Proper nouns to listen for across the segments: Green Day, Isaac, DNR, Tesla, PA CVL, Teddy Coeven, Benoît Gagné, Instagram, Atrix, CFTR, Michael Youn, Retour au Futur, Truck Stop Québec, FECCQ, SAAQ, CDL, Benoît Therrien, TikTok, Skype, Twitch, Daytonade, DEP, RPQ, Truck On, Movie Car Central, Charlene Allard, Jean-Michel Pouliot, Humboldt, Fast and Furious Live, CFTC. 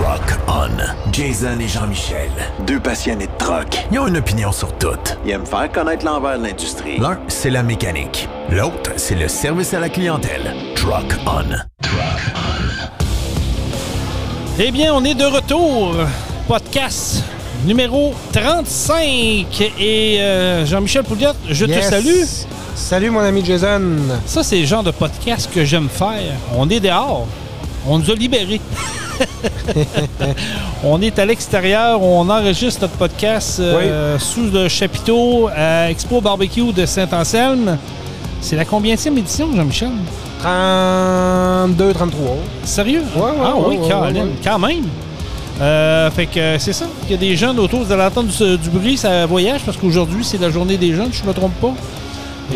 Truck On. Jason et Jean-Michel, deux passionnés de truck. Ils ont une opinion sur tout. Ils aiment faire connaître l'envers de l'industrie. L'un, c'est la mécanique. L'autre, c'est le service à la clientèle. Truck On. Truck On. Eh bien, on est de retour. Podcast numéro 35. Et Jean-Michel Pouliot, je te salue. Salut mon ami Jason. Ça, c'est le genre de podcast que j'aime faire. On est dehors. On nous a libérés. On est à l'extérieur. On enregistre notre podcast sous le chapiteau à Expo Barbecue de Saint-Anselme. C'est la combienième édition, Jean-Michel? 32, 33. Sérieux? Oui, quand même. Fait que c'est ça. Il y a des jeunes autour de l'entendre du bruit, ça voyage, parce qu'aujourd'hui, c'est la journée des jeunes, je ne me trompe pas.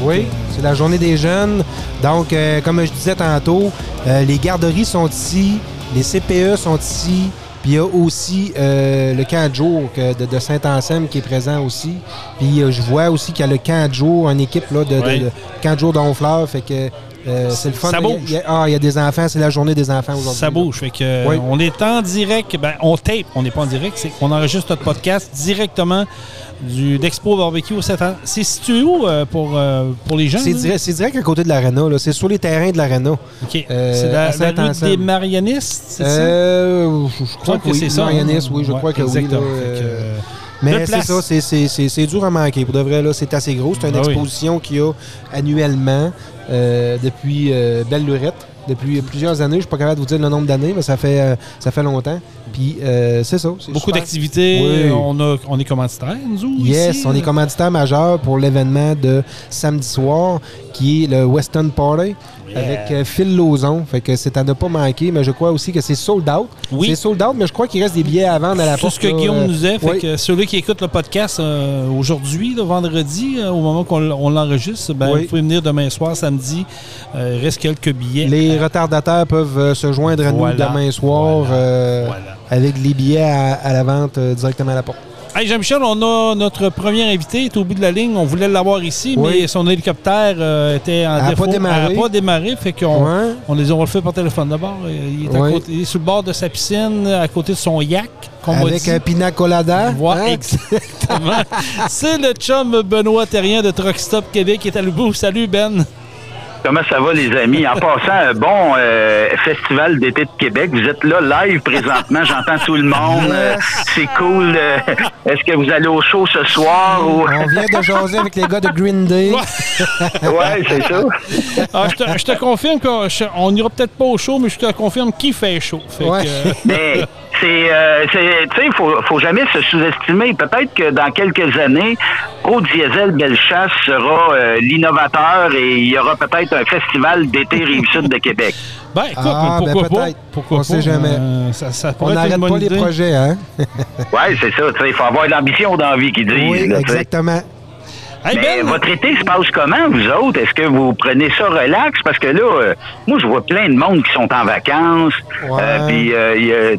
Oui, c'est la journée des jeunes. Donc, comme je disais tantôt, les garderies sont ici, les CPE sont ici, puis il y a aussi le camp de jour de Saint-Anselme qui est présent aussi. Puis je vois aussi qu'il y a le camp de jour, une équipe là, de camp de jour d'Honfleur, fait que c'est le fun. Ça bouge. Il y a des enfants, c'est la journée des enfants aujourd'hui. Ça bouge, fait que on est en direct, on tape, on n'est pas en direct, c'est qu'on enregistre notre podcast directement d'Expo Barbecue au 7 ans. C'est situé où pour les gens? C'est direct à côté de l'aréna. Là. C'est sur les terrains de l'aréna. OK. C'est la rue des Marianistes, c'est ça? Je crois que oui. C'est ça. Marianistes, oui, je crois que exactement. Oui. Là, mais c'est ça, c'est dur à manquer. Pour de vrai, là, c'est assez gros. C'est une exposition qu'il y a annuellement depuis belle lurette. Depuis plusieurs années, je ne suis pas capable de vous dire le nombre d'années, mais ça fait longtemps. Puis c'est ça. C'est beaucoup super. D'activités. Oui. On est commanditaire, nous ici. On est commanditaire majeur pour l'événement de samedi soir, qui est le Western Party avec Phil Lauson. Fait que c'est à ne pas manquer, mais je crois aussi que c'est sold out. Oui. C'est sold out, mais je crois qu'il reste des billets à vendre à la porte. C'est ce que Guillaume nous disait. Fait que ceux qui écoutent le podcast aujourd'hui, le vendredi, au moment qu'on l'enregistre, vous pouvez venir demain soir, samedi. Il reste quelques billets. Les retardataires peuvent se joindre à nous demain soir avec les billets à la vente directement à la porte. Hey Jean-Michel, on a notre premier invité, est au bout de la ligne, on voulait l'avoir ici, mais son hélicoptère était en défaut, n'a pas démarré, fait qu'on on les a refait par téléphone d'abord. Il est sur le bord de sa piscine, à côté de son yak. Avec un pina colada. Exactement. C'est le chum Benoît Therrien de Truck Stop Québec qui est à Lebourg. Salut Ben! Comment ça va, les amis? En passant, un bon festival d'été de Québec. Vous êtes là, live, présentement. J'entends tout le monde. C'est cool. Est-ce que vous allez au show ce soir? Ou... On vient de jaser avec les gars de Green Day. Oui, c'est ça. Ah, je te confirme qu'on n'ira peut-être pas au show, mais je te confirme qui fait chaud. Mais... tu sais, faut jamais se sous-estimer. Peut-être que dans quelques années, Aude Diesel Bellechasse sera l'innovateur et il y aura peut-être un festival d'été Rive-Sud de Québec. Ben, écoute, pourquoi pas? On sait jamais. Ça on n'arrête pas les projets, hein? Oui, c'est ça. Il faut avoir de l'ambition dans la vie, qui dit. Oui, là, exactement. Hey, mais votre été se passe comment, vous autres? Est-ce que vous prenez ça relax? Parce que là, moi, je vois plein de monde qui sont en vacances. Puis,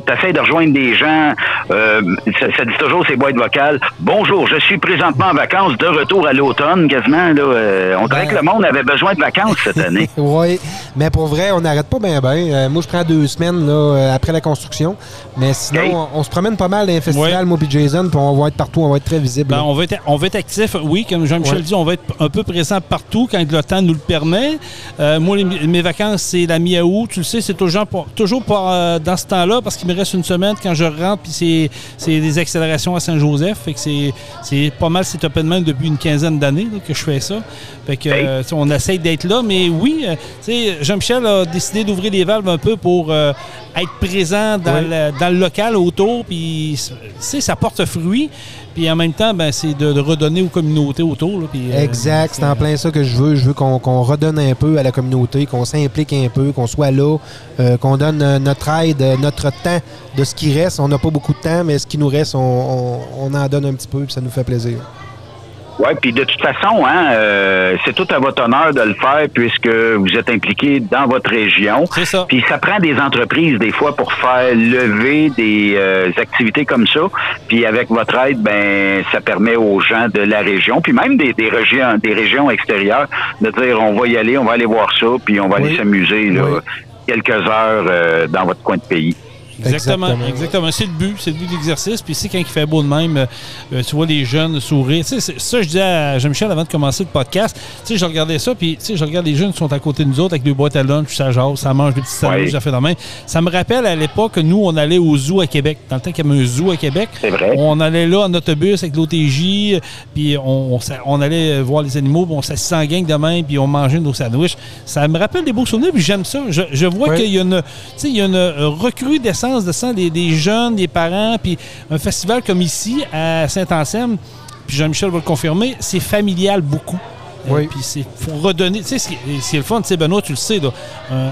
t'essaies de rejoindre des gens. Ça dit toujours ces boîtes vocales. Bonjour, je suis présentement en vacances, de retour à l'automne, quasiment. Là, on dirait que le monde avait besoin de vacances cette année. Oui, mais pour vrai, on n'arrête pas bien. Moi, je prends 2 semaines là, après la construction. Mais sinon, on se promène pas mal dans les festivals, moi et Jason, puis on va être partout, on va être très visible. Ben, on va être actif, comme Jean-Michel dit, on va être un peu présent partout quand le temps nous le permet. Moi, mes vacances, c'est la mi-août. Tu le sais, c'est toujours dans ce temps-là parce qu'il me reste une semaine quand je rentre puis c'est des accélérations à Saint-Joseph. Fait que c'est pas mal, c'est open mind depuis une quinzaine d'années là, que je fais ça. Fait que on essaye d'être là. Mais oui, Jean-Michel a décidé d'ouvrir les valves un peu pour être présent dans le local autour. Puis ça porte fruit. Puis en même temps, c'est de redonner aux communautés autour. Là, puis, exact, c'est en plein ça que je veux. Je veux qu'on redonne un peu à la communauté, qu'on s'implique un peu, qu'on soit là, qu'on donne notre aide, notre temps de ce qui reste. On n'a pas beaucoup de temps, mais ce qui nous reste, on en donne un petit peu, puis ça nous fait plaisir. Oui, puis de toute façon, c'est tout à votre honneur de le faire puisque vous êtes impliqué dans votre région. C'est ça. Puis ça prend des entreprises des fois pour faire lever des activités comme ça. Puis avec votre aide, ça permet aux gens de la région, puis même des régions extérieures, de dire on va y aller, on va aller voir ça, puis on va aller s'amuser là, quelques heures dans votre coin de pays. Exactement. C'est le but de l'exercice. Puis c'est quand il fait beau de même, tu vois les jeunes sourire. Tu sais, ça, je disais à Jean-Michel avant de commencer le podcast, tu sais, je regardais ça, puis tu sais, je regarde les jeunes qui sont à côté de nous autres avec des boîtes à lunch, puis ça jase, ça mange des petits sandwichs, ça fait de même. Ça me rappelle à l'époque que nous, on allait au zoo à Québec. Dans le temps qu'il y avait un zoo à Québec, c'est vrai. On allait là en autobus avec l'OTJ, puis on allait voir les animaux, puis on s'assisait en gang de même, puis on mangeait nos sandwichs. Ça me rappelle des beaux souvenirs, puis j'aime ça. Je vois qu'il y a une, tu sais, il y a une recrudescence de sang des jeunes, des parents, puis un festival comme ici, à Saint-Anselme, puis Jean-Michel va le confirmer, c'est familial beaucoup. Oui. Puis c'est faut redonner, tu sais, c'est le fun, tu sais, Benoît, tu le sais, là,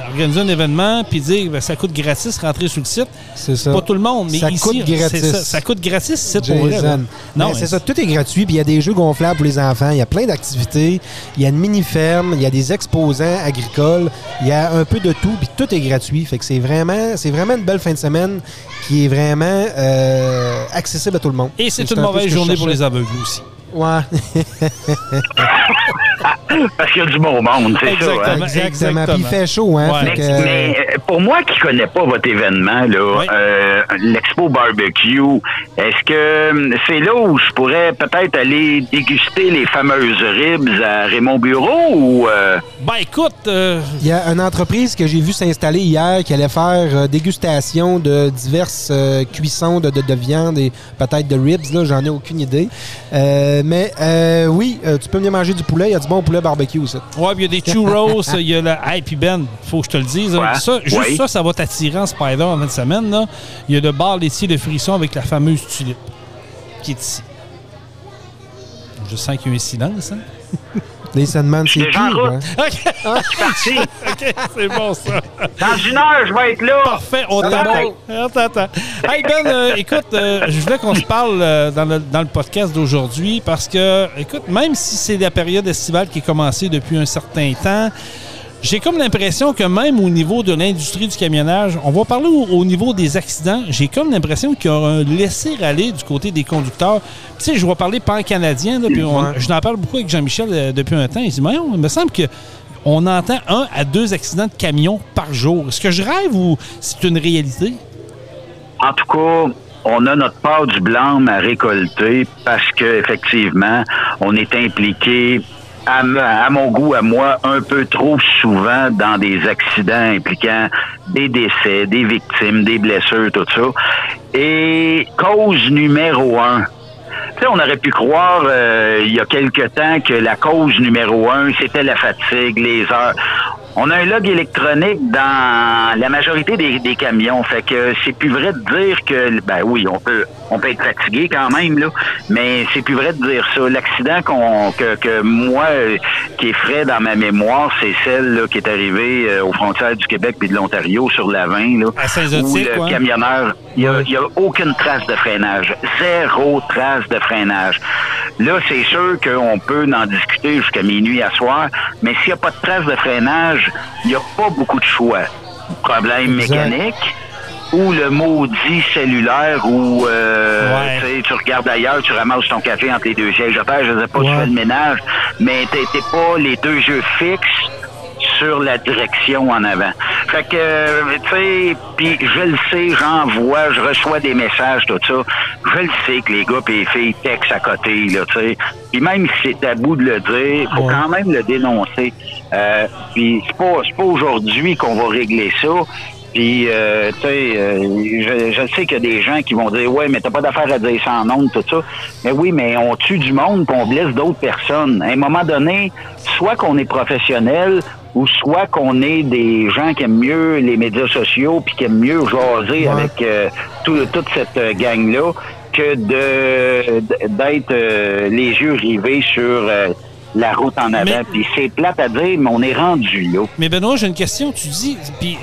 organiser un événement, puis dire, ben, ça coûte gratis rentrer sur le site. C'est ça. Pas tout le monde, mais ça ici, coûte gratis. Ça coûte gratis, c'est pour vrai. Là. Non, mais c'est ça, tout est gratuit, puis il y a des jeux gonflables pour les enfants, il y a plein d'activités, il y a une mini-ferme, il y a des exposants agricoles, il y a un peu de tout, puis tout est gratuit. Fait que c'est vraiment une belle fin de semaine qui est vraiment accessible à tout le monde. Et c'est une mauvaise journée pour les aveugles aussi. Ouais. Parce qu'il y a du beau monde, c'est exactement, ça. Hein? Exactement. Puis il fait chaud, hein? Ouais. Mais pour moi qui ne connais pas votre événement, là, oui. L'Expo Barbecue, est-ce que c'est là où je pourrais peut-être aller déguster les fameuses ribs à Raymond Bureau ou. Ben écoute. Il y a une entreprise que j'ai vue s'installer hier qui allait faire dégustation de diverses cuissons de viande et peut-être de ribs, là, j'en ai aucune idée. Mais tu peux venir manger du poulet. Il y a du bon poulet barbecue, ça. Ouais, puis il y a des churros. Il y a le... Hey, puis Ben, faut que je te le dise. Ouais. Ça, juste oui. ça va t'attirer en spider en 20 semaines. Là. Il y a le bar laitier de Frisson avec la fameuse tulipe qui est ici. Je sens qu'il y a un silence, hein? Les Sandman, c'est qui, hein? Okay. Ah. Je suis parti. OK, c'est bon, ça. Dans une heure, je vais être là. Parfait, on t'attend. Attends. Hey, Ben, écoute, je voulais qu'on se parle dans le podcast d'aujourd'hui parce que, écoute, même si c'est la période estivale qui est commencée depuis un certain temps, j'ai comme l'impression que même au niveau de l'industrie du camionnage, on va parler au niveau des accidents, j'ai comme l'impression qu'il y a un laisser-aller du côté des conducteurs. Tu sais, je vais parler pan-canadien, là, puis je n'en parle beaucoup avec Jean-Michel depuis un temps. Il dit, mais il me semble qu'on entend 1 à 2 accidents de camion par jour. Est-ce que je rêve ou c'est une réalité? En tout cas, on a notre part du blâme à récolter parce qu'effectivement, on est impliqué à mon goût, à moi, un peu trop souvent dans des accidents impliquant des décès, des victimes, des blessures, tout ça. Et cause numéro 1. Tu sais, on aurait pu croire il y a quelque temps que la cause numéro 1, c'était la fatigue, les heures. On a un log électronique dans la majorité des camions. Fait que c'est plus vrai de dire que... Ben oui, on peut être fatigué quand même, là. Mais c'est plus vrai de dire ça. L'accident que moi, qui est frais dans ma mémoire, c'est celle là, qui est arrivée aux frontières du Québec et de l'Ontario sur la 20, là. À Saint-Zotique, où le camionneur, il n'y a aucune trace de freinage. 0 trace de freinage. Là, c'est sûr qu'on peut en discuter jusqu'à minuit à soir, mais s'il n'y a pas de trace de freinage, il n'y a pas beaucoup de choix. Problème mécanique ou le maudit cellulaire où tu regardes ailleurs, tu ramasses ton café entre les deux sièges à terre, je ne sais pas, tu fais le ménage, mais tu n'étais pas les deux yeux fixes sur la direction en avant. Fait que, tu sais, puis je le sais, j'en vois, je reçois des messages, tout ça. Je le sais que les gars et les filles textent à côté, là, tu sais. Puis même si c'est tabou de le dire, faut quand même le dénoncer. Puis c'est pas aujourd'hui qu'on va régler ça. Puis, tu sais, je sais qu'il y a des gens qui vont dire « Ouais, mais t'as pas d'affaire à dire ça en ondes, tout ça. » Mais oui, mais on tue du monde qu'on blesse d'autres personnes. À un moment donné, soit qu'on est professionnel ou soit qu'on est des gens qui aiment mieux les médias sociaux puis qui aiment mieux jaser avec toute cette gang-là que d'être les yeux rivés sur... la route en avant, puis c'est plate à dire, mais on est rendu là. Mais Benoît, j'ai une question, tu dis, puis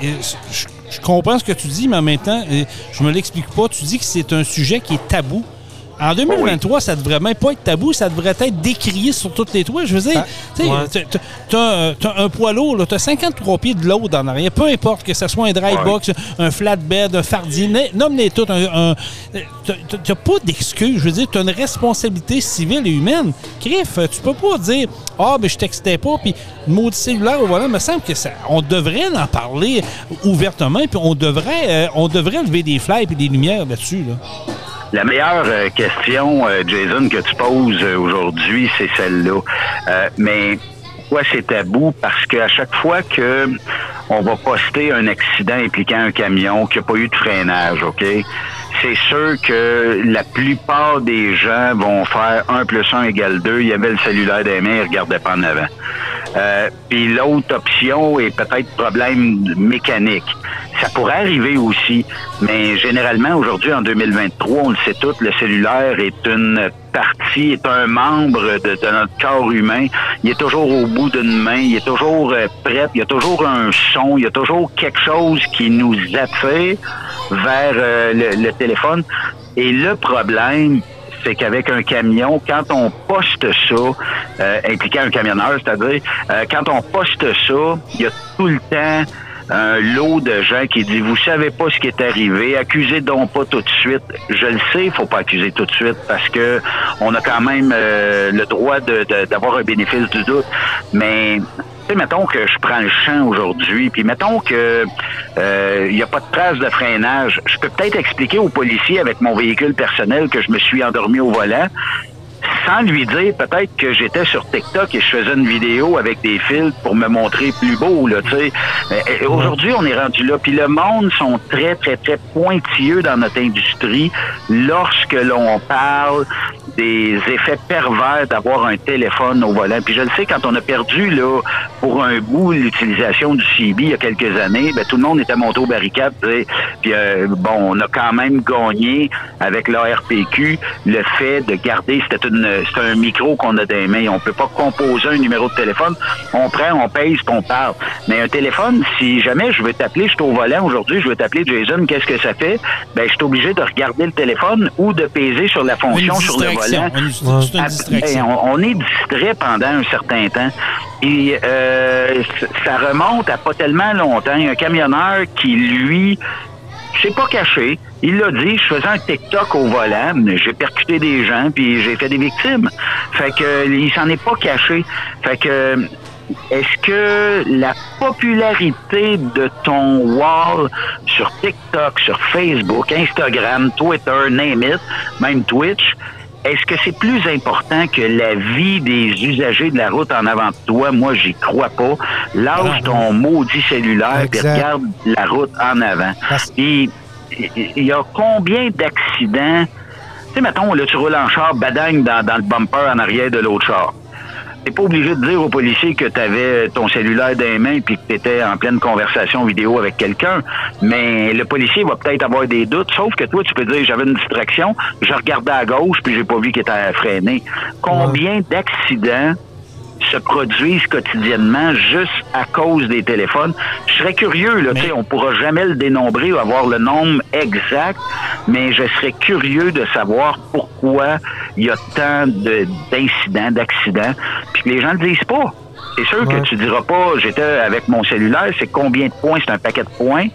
je comprends ce que tu dis, mais en même temps, je me l'explique pas, tu dis que c'est un sujet qui est tabou. En 2023, ça devrait même pas être tabou, ça devrait être décrié sur toutes les toits. Je veux dire, t'as un poids lourd, t'as 53 pieds de load en arrière, peu importe que ce soit un dry box, un flatbed, un fardinet, nomme-les toutes. T'as pas d'excuse. Je veux dire, t'as une responsabilité civile et humaine. Criff, tu peux pas dire « Ah, mais je textais pas, puis maudit cellulaire au volant », me semble que ça, on devrait en parler ouvertement, puis on devrait lever des flags et des lumières là-dessus, là. La meilleure question, Jason, que tu poses aujourd'hui, c'est celle-là. Mais pourquoi c'est tabou? Parce qu'à chaque fois que on va poster un accident impliquant un camion qui n'a pas eu de freinage, OK? C'est sûr que la plupart des gens vont faire 1 + 1 = 2. Il y avait le cellulaire des mains, ils ne regardaient pas en avant. Puis l'autre option est peut-être problème mécanique. Ça pourrait arriver aussi, mais généralement, aujourd'hui, en 2023, on le sait tous, le cellulaire est une partie, est un membre de notre corps humain. Il est toujours au bout d'une main, il est toujours prêt, il y a toujours un son, il y a toujours quelque chose qui nous attire vers le téléphone. Et le problème, c'est qu'avec un camion, quand on poste ça, impliquant un camionneur, c'est-à-dire, quand on poste ça, il y a tout le temps un lot de gens qui dit « Vous savez pas ce qui est arrivé, accusez donc pas tout de suite. » Je le sais, faut pas accuser tout de suite parce que on a quand même le droit d'avoir un bénéfice du doute. Mais mettons que je prends le champ aujourd'hui, puis mettons que il n'y a pas de trace de freinage. Je peux peut-être expliquer au policier avec mon véhicule personnel que je me suis endormi au volant, sans lui dire peut-être que j'étais sur TikTok et je faisais une vidéo avec des filtres pour me montrer plus beau, là, tu sais. Aujourd'hui, on est rendu là. Puis le monde sont très, très, très pointilleux dans notre industrie lorsque l'on parle des effets pervers d'avoir un téléphone au volant. Puis je le sais, quand on a perdu, là, pour un bout, l'utilisation du CB il y a quelques années, ben tout le monde était monté aux barricades, tu sais. Puis bon, on a quand même gagné avec l'ARPQ le fait de garder, c'est un micro qu'on a dans les mains. On ne peut pas composer un numéro de téléphone. On prend, on pèse, on parle. Mais un téléphone, si jamais je veux t'appeler, je suis au volant aujourd'hui, je veux t'appeler Jason, qu'est-ce que ça fait? Ben, je suis obligé de regarder le téléphone ou de peser sur la fonction sur le volant. Une distraction. On est distrait pendant un certain temps. Et ça remonte à pas tellement longtemps. Il y a un camionneur qui, lui, c'est pas caché. Il l'a dit, je faisais un TikTok au volant, j'ai percuté des gens, puis j'ai fait des victimes. Fait que il s'en est pas caché. Fait que est-ce que la popularité de ton wall sur TikTok, sur Facebook, Instagram, Twitter, name it, même Twitch, est-ce que c'est plus important que la vie des usagers de la route en avant de toi? Moi, j'y crois pas. Lâche ton maudit cellulaire et regarde la route en avant. Puis, il y a combien d'accidents? Tu sais, mettons, là, tu roules en char, badagne dans le bumper en arrière de l'autre char. T'es pas obligé de dire au policier que t'avais ton cellulaire dans les mains et que t'étais en pleine conversation vidéo avec quelqu'un. Mais le policier va peut-être avoir des doutes, sauf que toi, tu peux dire, j'avais une distraction, je regardais à gauche puis j'ai pas vu qu'il était freiné. Combien d'accidents se produisent quotidiennement juste à cause des téléphones? Je serais curieux, là, tu sais, on pourra jamais le dénombrer ou avoir le nombre exact, mais je serais curieux de savoir pourquoi il y a tant d'incidents, d'accidents, puis que les gens ne le disent pas. C'est sûr que tu diras pas, j'étais avec mon cellulaire, c'est combien de points? C'est un paquet de points,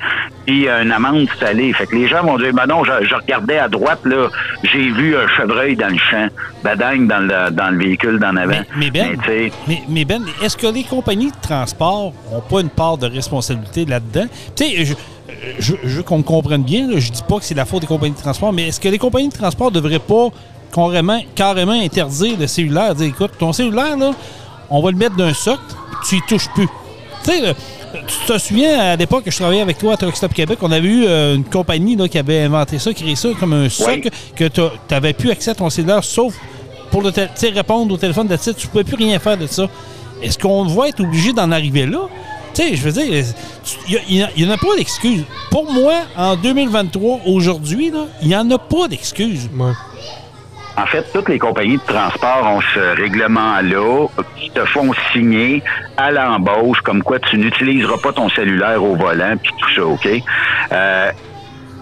puis une amende salée. Fait que les gens vont dire, ben non, je regardais à droite, là, j'ai vu un chevreuil dans le champ, badagne dans le véhicule d'en avant. Mais Ben, est-ce que les compagnies de transport n'ont pas une part de responsabilité là-dedans? Tu sais, je veux qu'on me comprenne bien, là, je dis pas que c'est la faute des compagnies de transport, mais est-ce que les compagnies de transport ne devraient pas carrément interdire le cellulaire? Dire, écoute, ton cellulaire, là, on va le mettre d'un socle, tu y touches plus. Tu sais, tu te souviens, à l'époque que je travaillais avec toi à Truck Stop Québec, on avait eu une compagnie là, qui avait inventé ça, créé ça comme un socle, que tu n'avais plus accès à ton cellulaire, sauf pour le répondre au téléphone de titre, tu ne pouvais plus rien faire de ça. Est-ce qu'on va être obligé d'en arriver là? Tu sais, je veux dire, il n'y en a pas d'excuse. Pour moi, en 2023, aujourd'hui, là, il n'y en a pas d'excuse. Ouais. En fait, toutes les compagnies de transport ont ce règlement-là qui te font signer à l'embauche comme quoi tu n'utiliseras pas ton cellulaire au volant puis tout ça, OK?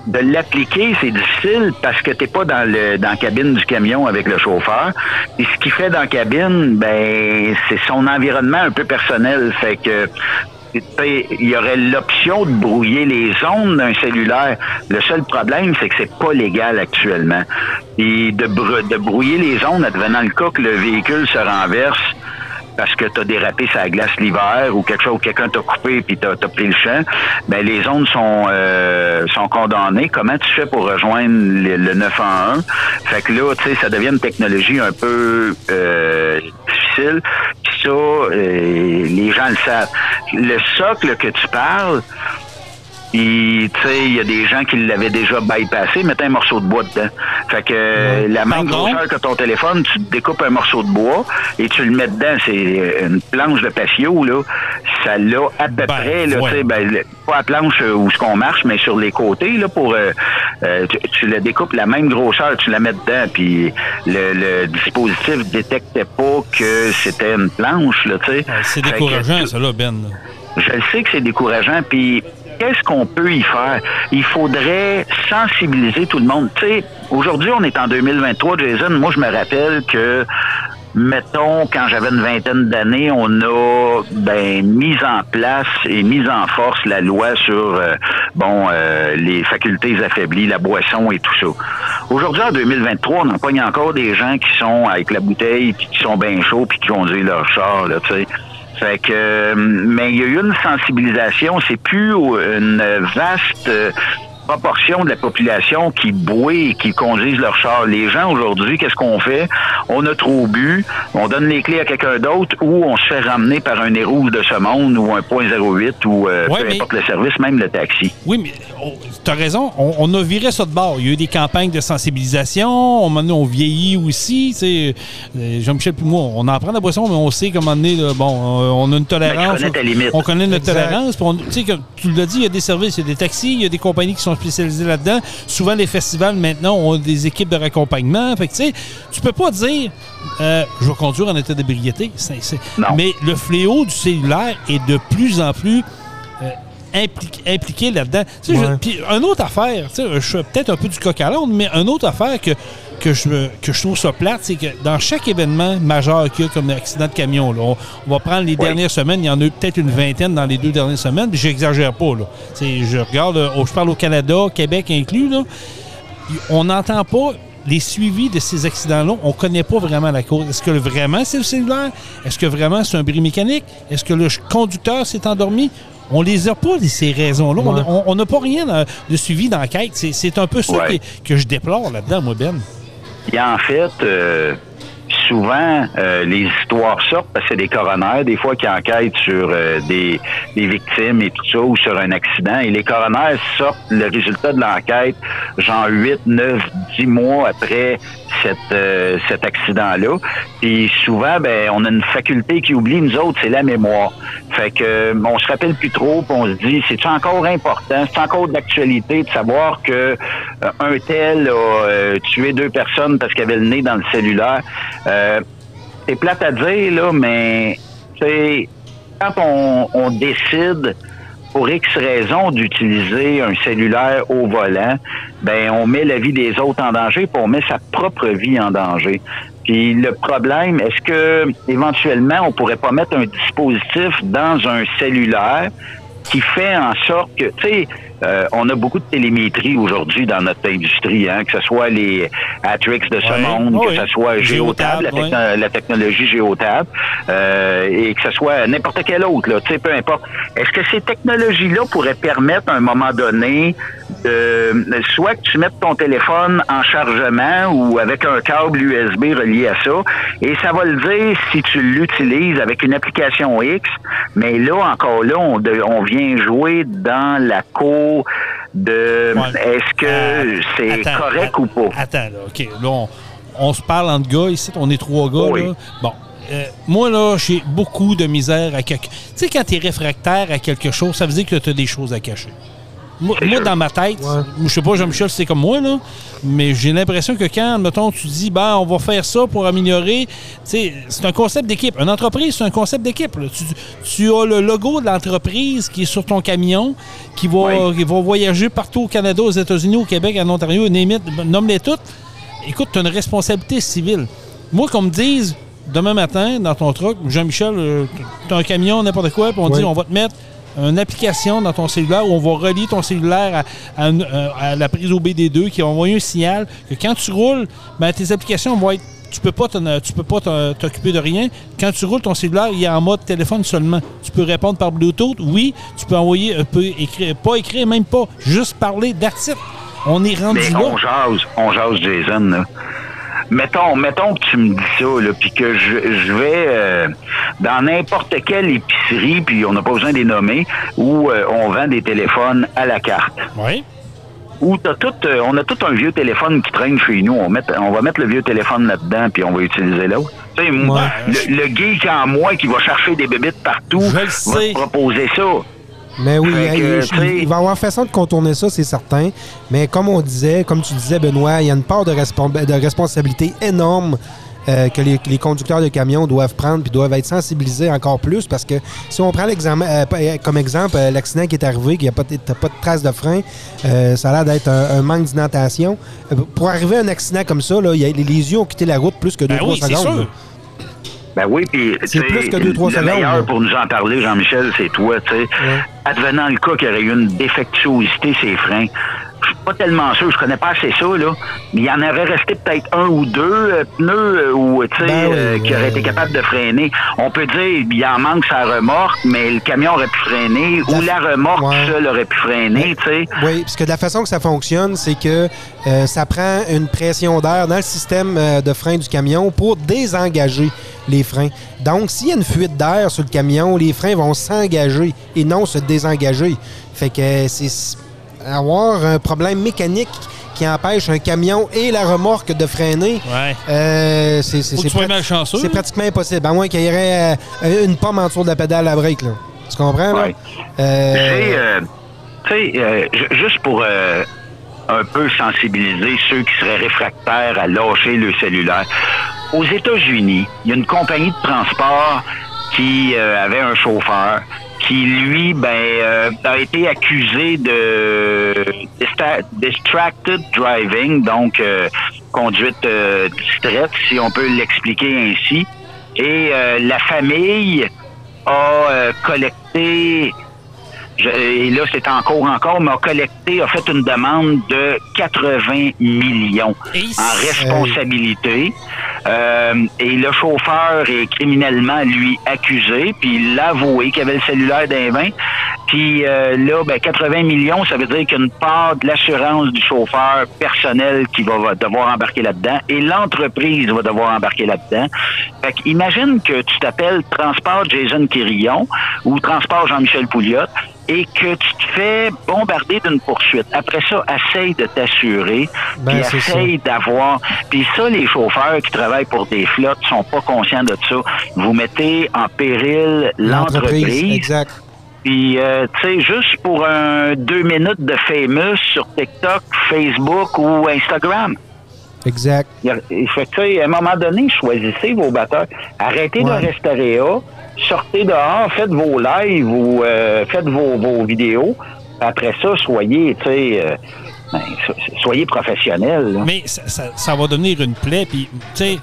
de l'appliquer, c'est difficile parce que t'es pas dans la cabine du camion avec le chauffeur. Et ce qu'il fait dans la cabine, ben, c'est son environnement un peu personnel. Fait que il y aurait l'option de brouiller les ondes d'un cellulaire. Le seul problème, c'est que c'est pas légal actuellement. Et de brouiller les ondes, advenant le cas que le véhicule se renverse parce que t'as dérapé sur la glace l'hiver ou quelque chose, quelqu'un t'a coupé puis t'as pris le champ, ben les ondes sont condamnées. Comment tu fais pour rejoindre le 911? Fait que là, tu sais, ça devient une technologie un peu difficile. Puis ça, les gens le savent. Le socle que tu parles, tu sais, il y a des gens qui l'avaient déjà bypassé, mettaient un morceau de bois dedans. Fait que la même grosseur que ton téléphone, tu découpes un morceau de bois et tu le mets dedans. C'est une planche de patio, là. Ça l'a à peu près, là, tu sais, pas la planche où ce qu'on marche, mais sur les côtés, là, pour tu le découpes la même grosseur, tu la mets dedans, puis le dispositif détectait pas que c'était une planche, là, tu sais. C'est décourageant, ça, là, Ben. Je le sais que c'est décourageant, puis qu'est-ce qu'on peut y faire? Il faudrait sensibiliser tout le monde. Tu sais, aujourd'hui, on est en 2023, Jason. Moi, je me rappelle que, mettons, quand j'avais une vingtaine d'années, on a mis en place et mis en force la loi sur les facultés affaiblies, la boisson et tout ça. Aujourd'hui, en 2023, on en pogne encore des gens qui sont avec la bouteille, puis qui sont bien chauds, puis qui conduisent leur char, là, tu sais. Fait que, mais il y a eu une sensibilisation, c'est plus une vaste proportion de la population qui boit et qui conduisent leur char. Les gens aujourd'hui, qu'est-ce qu'on fait? On a trop bu, on donne les clés à quelqu'un d'autre ou on se fait ramener par un Nez Rouge de ce monde ou un 0.08 ou peu importe le service, même le taxi. Oui, mais t'as raison, on a viré ça de bord. Il y a eu des campagnes de sensibilisation, on vieillit aussi. Jean-Michel Pouliot, on en prend la boisson, mais on sait comment on a une tolérance. On connaît notre tolérance. Comme tu l'as dit, il y a des services, il y a des taxis, il y a des compagnies qui sont spécialisés là-dedans. Souvent, les festivals, maintenant, ont des équipes de raccompagnement. Fait que, tu sais, tu peux pas dire je vais conduire en état d'ébriété. Mais le fléau du cellulaire est de plus en plus impliqué là-dedans. Puis, une autre affaire, tu sais, je suis peut-être un peu du coq à l'âne, mais une autre affaire que je trouve ça plate, c'est que dans chaque événement majeur qu'il y a, comme l'accident de camion, là, on va prendre les dernières semaines, il y en a eu peut-être une vingtaine dans les 2 dernières semaines, puis j'exagère pas, là. T'sais, je regarde, je parle au Canada, Québec inclus, là, on n'entend pas les suivis de ces accidents-là, on ne connaît pas vraiment la cause. Est-ce que vraiment c'est le cellulaire? Est-ce que vraiment c'est un bris mécanique? Est-ce que le conducteur s'est endormi? On les a pas, ces raisons-là. Ouais. On n'a pas rien de suivi d'enquête. C'est un peu ça que je déplore là-dedans, moi, Ben. Et en fait, souvent, les histoires sortent parce que c'est des coroners, des fois, qui enquêtent sur des victimes et tout ça, ou sur un accident. Et les coroners sortent le résultat de l'enquête, genre 8, 9, 10 mois après cet accident-là. Puis souvent, on a une faculté qui oublie, nous autres, c'est la mémoire. Fait que on se rappelle plus trop, puis on se dit, c'est-tu encore important, c'est encore d'actualité de savoir que un tel a tué 2 personnes parce qu'il avait le nez dans le cellulaire. C'est plate à dire, là, mais quand on décide pour X raisons d'utiliser un cellulaire au volant, on met la vie des autres en danger, puis on met sa propre vie en danger. Puis le problème, est-ce que éventuellement on pourrait pas mettre un dispositif dans un cellulaire qui fait en sorte que, on a beaucoup de télémétrie aujourd'hui dans notre industrie, hein, que ce soit les Atrix de ce monde, que ce soit Géotab, la technologie Géotab, et que ce soit n'importe quel autre, là, peu importe. Est-ce que ces technologies-là pourraient permettre, à un moment donné, soit que tu mettes ton téléphone en chargement ou avec un câble USB relié à ça, et ça va le dire si tu l'utilises avec une application X, mais là, encore là, on vient jouer dans la cour de est-ce que c'est correct ou pas? Attends, là, OK. Là, on se parle entre gars ici, on est 3 gars, là. Bon. Moi, là, j'ai beaucoup de misère à quelque... Tu sais, quand t'es réfractaire à quelque chose, ça veut dire que t'as des choses à cacher. Moi, dans ma tête, je sais pas, Jean-Michel, c'est comme moi, là, mais j'ai l'impression que quand, mettons, tu dis, ben, on va faire ça pour améliorer, tu sais, c'est un concept d'équipe. Une entreprise, c'est un concept d'équipe. Tu as le logo de l'entreprise qui est sur ton camion, qui va voyager partout au Canada, aux États-Unis, au Québec, en Ontario, nomme-les toutes. Écoute, tu as une responsabilité civile. Moi, qu'on me dise, demain matin, dans ton truck, Jean-Michel, tu as un camion, n'importe quoi, puis on dit, on va te mettre une application dans ton cellulaire où on va relier ton cellulaire à la prise OBD2 qui va envoyer un signal que quand tu roules, ben, tes applications vont être... Tu peux pas t'occuper de rien. Quand tu roules, ton cellulaire, il est en mode téléphone seulement. Tu peux répondre par Bluetooth, oui. Tu peux envoyer... pas écrire, même pas. Juste parler d'article. On est rendu là. On jase, Jason, là. Mettons que tu me dis ça, là, puis que je vais dans n'importe quelle épicerie, puis on n'a pas besoin de les nommer, où on vend des téléphones à la carte. Oui. Où on a tout un vieux téléphone qui traîne chez nous. On va mettre le vieux téléphone là-dedans, puis on va utiliser l'autre. Tu sais, moi, le geek en moi qui va chercher des bébites partout va te proposer ça. Mais oui, il va y avoir façon de contourner ça, c'est certain. Mais comme tu disais, Benoît, il y a une part de responsabilité énorme que les conducteurs de camions doivent prendre puis doivent être sensibilisés encore plus parce que si on prend comme exemple l'accident qui est arrivé, qu'il n'y a pas de trace de frein, ça a l'air d'être un manque d'indentation. Pour arriver à un accident comme ça, là, les yeux ont quitté la route plus que 2-3 secondes. Sûr. Ben oui, puis c'est plus que 2-3 secondes. Le meilleur pour nous en parler, Jean-Michel, c'est toi, tu sais. Ouais. Advenant le cas qu'il y aurait eu une défectuosité, ces freins. Je suis pas tellement sûr, je connais pas assez ça, là. Mais il y en aurait resté peut-être un ou deux pneus ou tu sais qui auraient été capables de freiner. On peut dire il en manque sa remorque, mais le camion aurait pu freiner ou la remorque seule aurait pu freiner, tu sais. Oui, parce que de la façon que ça fonctionne, c'est que ça prend une pression d'air dans le système de frein du camion pour désengager les freins. Donc, s'il y a une fuite d'air sur le camion, les freins vont s'engager et non se désengager. Fait que c'est avoir un problème mécanique qui empêche un camion et la remorque de freiner, c'est pratiquement impossible. À moins qu'il y ait une pomme en dessous de la pédale à break. Là. Tu comprends? Ouais. Juste pour un peu sensibiliser ceux qui seraient réfractaires à lâcher le cellulaire, aux États-Unis, il y a une compagnie de transport qui avait un chauffeur qui, lui, a été accusé de distracted driving, donc conduite distraite, si on peut l'expliquer ainsi. Et la famille a collecté, et là c'est encore, mais a fait une demande de 80 millions en responsabilité. Et le chauffeur est criminellement, lui, accusé, puis il l'a avoué qu'il avait le cellulaire dans les mains. Puis 80 millions, ça veut dire qu'il y a une part de l'assurance du chauffeur personnel qui va devoir embarquer là-dedans et l'entreprise va devoir embarquer là-dedans. Fait qu'imagine que tu t'appelles Transport Jason Quirion ou Transport Jean-Michel Pouliot et que tu te fais bombarder d'une poursuite. Après ça, essaye de t'assurer, puis essaye d'avoir... Puis ça, les chauffeurs qui travaillent pour des flottes sont pas conscients de ça. Vous mettez en péril l'entreprise. Exact. Puis, tu sais, juste pour 2 minutes de famous sur TikTok, Facebook ou Instagram. Exact. Fait que, à un moment donné, choisissez vos batteurs. Arrêtez de rester là. Sortez dehors, faites vos lives ou faites vos vidéos. Après ça, soyez, tu sais, soyez professionnels. Là. Mais ça va devenir une plaie. Puis, tu sais,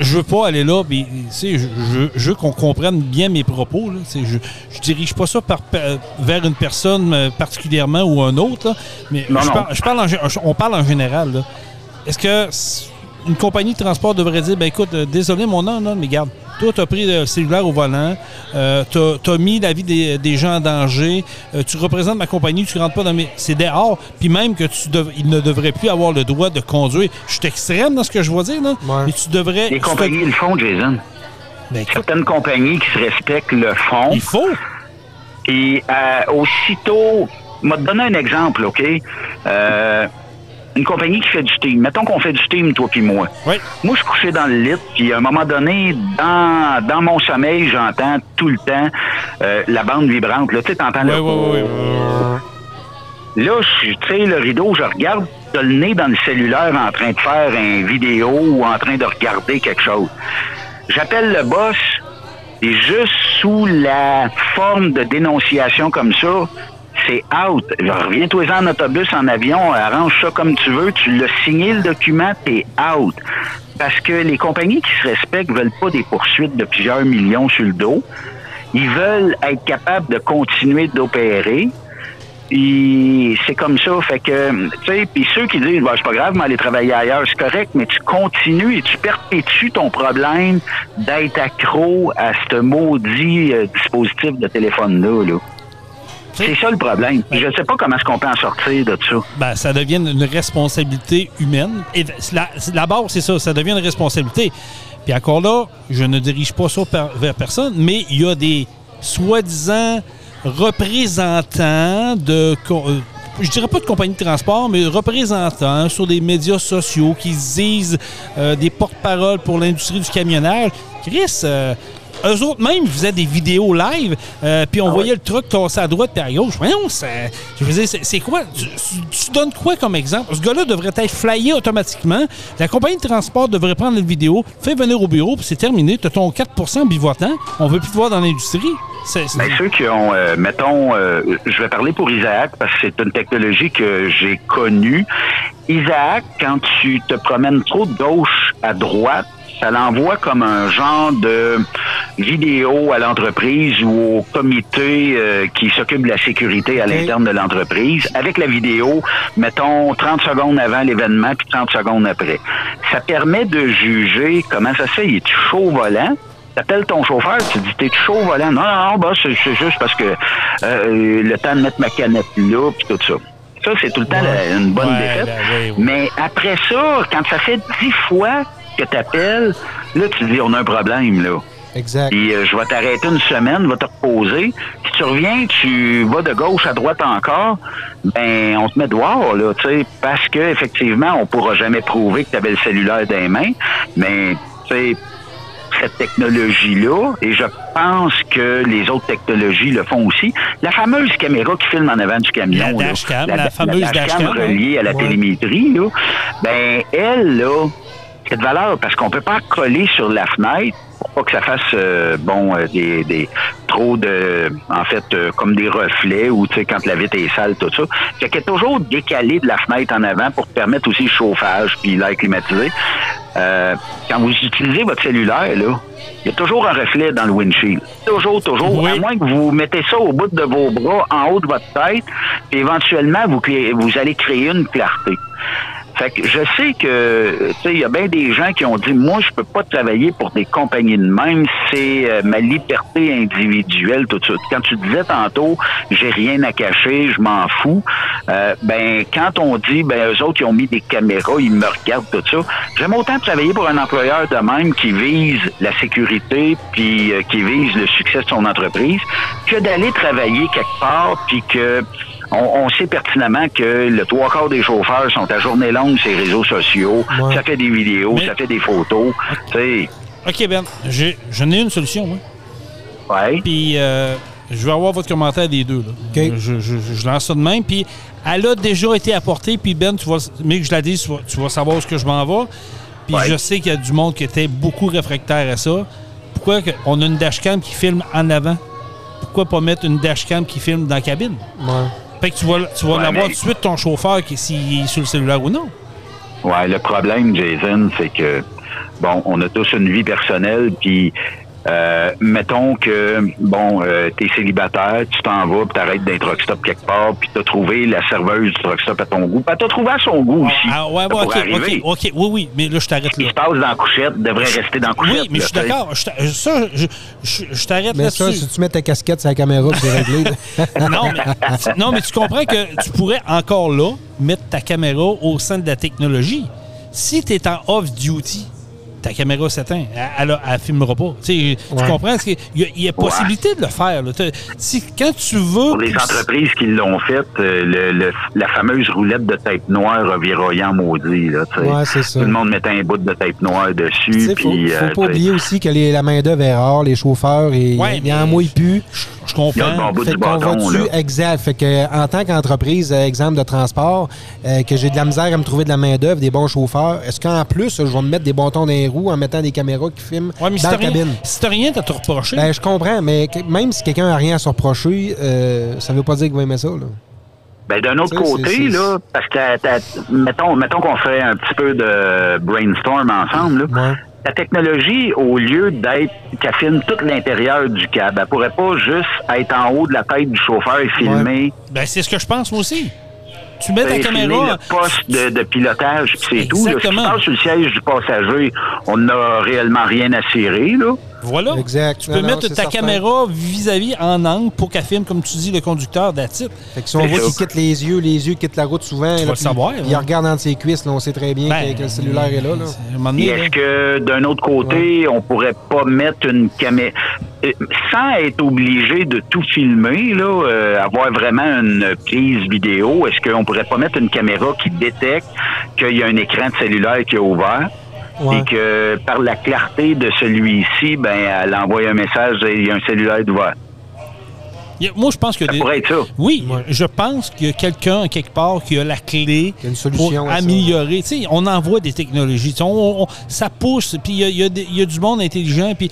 je veux pas aller là. Puis, tu sais, je veux qu'on comprenne bien mes propos. Là. Je dirige pas ça vers une personne particulièrement ou un autre. Là. Mais on parle en général. Là. Est-ce que une compagnie de transport devrait dire, ben écoute, désolé mon nom, là, mais garde. Toi, tu as pris le cellulaire au volant, tu as mis la vie des gens en danger, tu représentes ma compagnie, tu rentres pas dans mes... C'est dehors, puis même que il ne devrait plus avoir le droit de conduire. Je suis extrême dans ce que je vois dire, là, mais tu devrais... Les compagnies le font, Jason. Ben, certaines compagnies qui se respectent le font. Il faut. Et aussitôt... Je vais te donner un exemple, OK? Une compagnie qui fait du team. Mettons qu'on fait du team, toi puis moi. Oui. Moi, je suis couché dans le lit, puis à un moment donné, dans mon sommeil, j'entends tout le temps la bande vibrante. Là, tu sais, t'entends là. Oui, oui, oui. Là, je tire le rideau, je regarde, t'as le nez dans le cellulaire en train de faire une vidéo ou en train de regarder quelque chose. J'appelle le boss, et juste sous la forme de dénonciation comme ça, c'est out. Reviens-toi-en en autobus, en avion, arrange ça comme tu veux, tu l'as signé le document, t'es out. Parce que les compagnies qui se respectent veulent pas des poursuites de plusieurs millions sur le dos. Ils veulent être capables de continuer d'opérer. Puis c'est comme ça, fait que, tu sais, puis ceux qui disent, bah, c'est pas grave, mais aller travailler ailleurs, c'est correct, mais tu continues et tu perpétues ton problème d'être accro à ce maudit dispositif de téléphone-là, là. C'est ça le problème. Je ne sais pas comment est-ce qu'on peut en sortir de ça. Ben, ça devient une responsabilité humaine. Et la base, c'est ça. Ça devient une responsabilité. Puis encore là, je ne dirige pas ça vers personne, mais il y a des soi-disant représentants de... Je dirais pas de compagnie de transport, mais représentants sur des médias sociaux qui disent des porte-paroles pour l'industrie du camionnage. Chris... eux autres même faisaient des vidéos live, puis on voyait le truc tasser à droite et à gauche. Voyons, je veux dire, c'est quoi? Tu donnes quoi comme exemple? Ce gars-là devrait être flyé automatiquement. La compagnie de transport devrait prendre une vidéo, faire venir au bureau, puis c'est terminé. Tu as ton 4% bivotant. On veut plus te voir dans l'industrie. Ben, ceux qui ont, mettons, je vais parler pour Isaac, parce que c'est une technologie que j'ai connue. Isaac, quand tu te promènes trop de gauche à droite, ça l'envoie comme un genre de vidéo à l'entreprise ou au comité qui s'occupe de la sécurité à l'interne de l'entreprise, avec la vidéo, mettons, 30 secondes avant l'événement puis 30 secondes après. Ça permet de juger comment ça se fait. Il est chaud volant. T'appelles ton chauffeur, tu dis, t'es chaud volant. Non, non, non, bah, c'est juste parce que le temps de mettre ma canette là puis tout ça. Ça, c'est tout le temps une bonne défaite. Mais après ça, quand ça fait 10 fois que t'appelles, là, tu dis, on a un problème, là. Exact. Puis je vais t'arrêter une semaine, va te reposer. Si tu reviens, tu vas de gauche à droite encore, ben on te met dehors, là, tu sais, parce que effectivement, on pourra jamais prouver que t'avais le cellulaire dans les mains, mais, tu sais, cette technologie-là, et je pense que les autres technologies le font aussi, la fameuse caméra qui filme en avant du camion, la dashcam, la fameuse dashcam reliée à la télémétrie, là, ben elle, là, c'est de valeur parce qu'on peut pas coller sur la fenêtre pour pas que ça fasse trop de, en fait, comme des reflets ou, tu sais, quand la vitre est sale, tout ça. Fait qu'elle est toujours décalée de la fenêtre en avant pour permettre aussi le chauffage puis l'air climatisé. Quand vous utilisez votre cellulaire, là, il y a toujours un reflet dans le windshield. Toujours. Oui. À moins que vous mettez ça au bout de vos bras, en haut de votre tête, puis éventuellement, vous allez créer une clarté. Fait que je sais que, tu sais, il y a bien des gens qui ont dit, moi, je peux pas travailler pour des compagnies de même, c'est ma liberté individuelle, tout ça. Quand tu disais tantôt, j'ai rien à cacher, je m'en fous, ben, quand on dit, ben, eux autres, ils ont mis des caméras, ils me regardent, tout ça, j'aime autant travailler pour un employeur de même qui vise la sécurité, puis qui vise le succès de son entreprise, que d'aller travailler quelque part, puis que... On sait pertinemment que le 3/4 des chauffeurs sont à journée longue sur les réseaux sociaux. Ouais. Ça fait des vidéos, ça fait des photos. Okay. OK, Ben, j'en ai une solution, moi. Oui. Puis, je vais avoir votre commentaire des deux. Là. Okay. Je lance ça de même. Puis, elle a déjà été apportée. Puis, Ben, mais que je la dise, tu vas savoir où ce que je m'en vais. Puis, je sais qu'il y a du monde qui était beaucoup réfractaire à ça. Pourquoi on a une dashcam qui filme en avant? Pourquoi pas mettre une dashcam qui filme dans la cabine? Ouais. Fait que tu vas l'avoir tout de suite, ton chauffeur, s'il est sur le cellulaire ou non. Ouais, le problème, Jason, c'est que, bon, on a tous une vie personnelle, puis, mettons que, bon, t'es célibataire, tu t'en vas, puis t'arrêtes d'un truck stop quelque part, puis t'as trouvé la serveuse du truck stop à ton goût. Ben, t'as trouvé à son goût aussi. Ah, ouais, bon, OK, oui, mais là, je t'arrête là. Ce qui se passe dans la couchette devrait rester dans la couchette. Oui, mais je suis d'accord. Ça, je t'arrête là-dessus. Mais ça, si tu mets ta casquette sur la caméra, c'est réglé. non, mais tu comprends que tu pourrais encore là mettre ta caméra au centre de la technologie. Si t'es en off-duty, ta caméra s'éteint, elle ne filmera pas. Tu comprends? Il y a possibilité de le faire. Là. Quand tu veux... Pour les entreprises qui l'ont fait, la fameuse roulette de tape noire a viré en maudit. Là, c'est ça. Tout le monde mettait un bout de tape noire dessus. Il ne faut pas oublier aussi que la main-d'œuvre est rare, les chauffeurs, ils n'en mouillent plus. Je comprends. Fait qu'on va dessus, exact. Fait qu'en tant qu'entreprise, exemple de transport, que j'ai de la misère à me trouver de la main-d'œuvre, des bons chauffeurs, est-ce qu'en plus, je vais me mettre des bâtons dans les roues en mettant des caméras qui filment dans la cabine? Si t'as rien à te reprocher. Ben, je comprends, mais même si quelqu'un n'a rien à se reprocher, ça veut pas dire qu'il va aimer ça, là. Ben, d'un autre côté, là, parce que, mettons qu'on fait un petit peu de brainstorm ensemble, là. Ouais. La technologie, au lieu d'être qu'elle filme tout l'intérieur du cab, elle pourrait pas juste être en haut de la tête du chauffeur et filmer. Ouais. Ben, c'est ce que je pense, moi aussi. Tu mets ta caméra. Le poste de pilotage, puis c'est tout. Là, si tu passes sur le siège du passager, on n'a réellement rien à cirer, là. Voilà. Exact. Tu peux mettre ta caméra vis-à-vis en angle pour qu'elle filme, comme tu dis, le conducteur d'attitude. Fait que si on voit qu'il quitte les yeux quittent la route souvent. Tu vas le savoir. Il regarde entre ses cuisses, là, on sait très bien que le cellulaire est là. Et est-ce que, d'un autre côté, on pourrait pas mettre une caméra... Sans être obligé de tout filmer, là, avoir vraiment une prise vidéo, est-ce qu'on pourrait pas mettre une caméra qui détecte qu'il y a un écran de cellulaire qui est ouvert? Ouais. Et que par la clarté de celui-ci, ben, elle envoie un message et il y a un cellulaire ouvert. Moi, je pense que... Ça pourrait être ça. Oui, ouais. Je pense qu'il y a quelqu'un, quelque part, qui a la clé pour améliorer. Tu sais, on envoie des technologies. Ça pousse, puis il y a du monde intelligent, puis...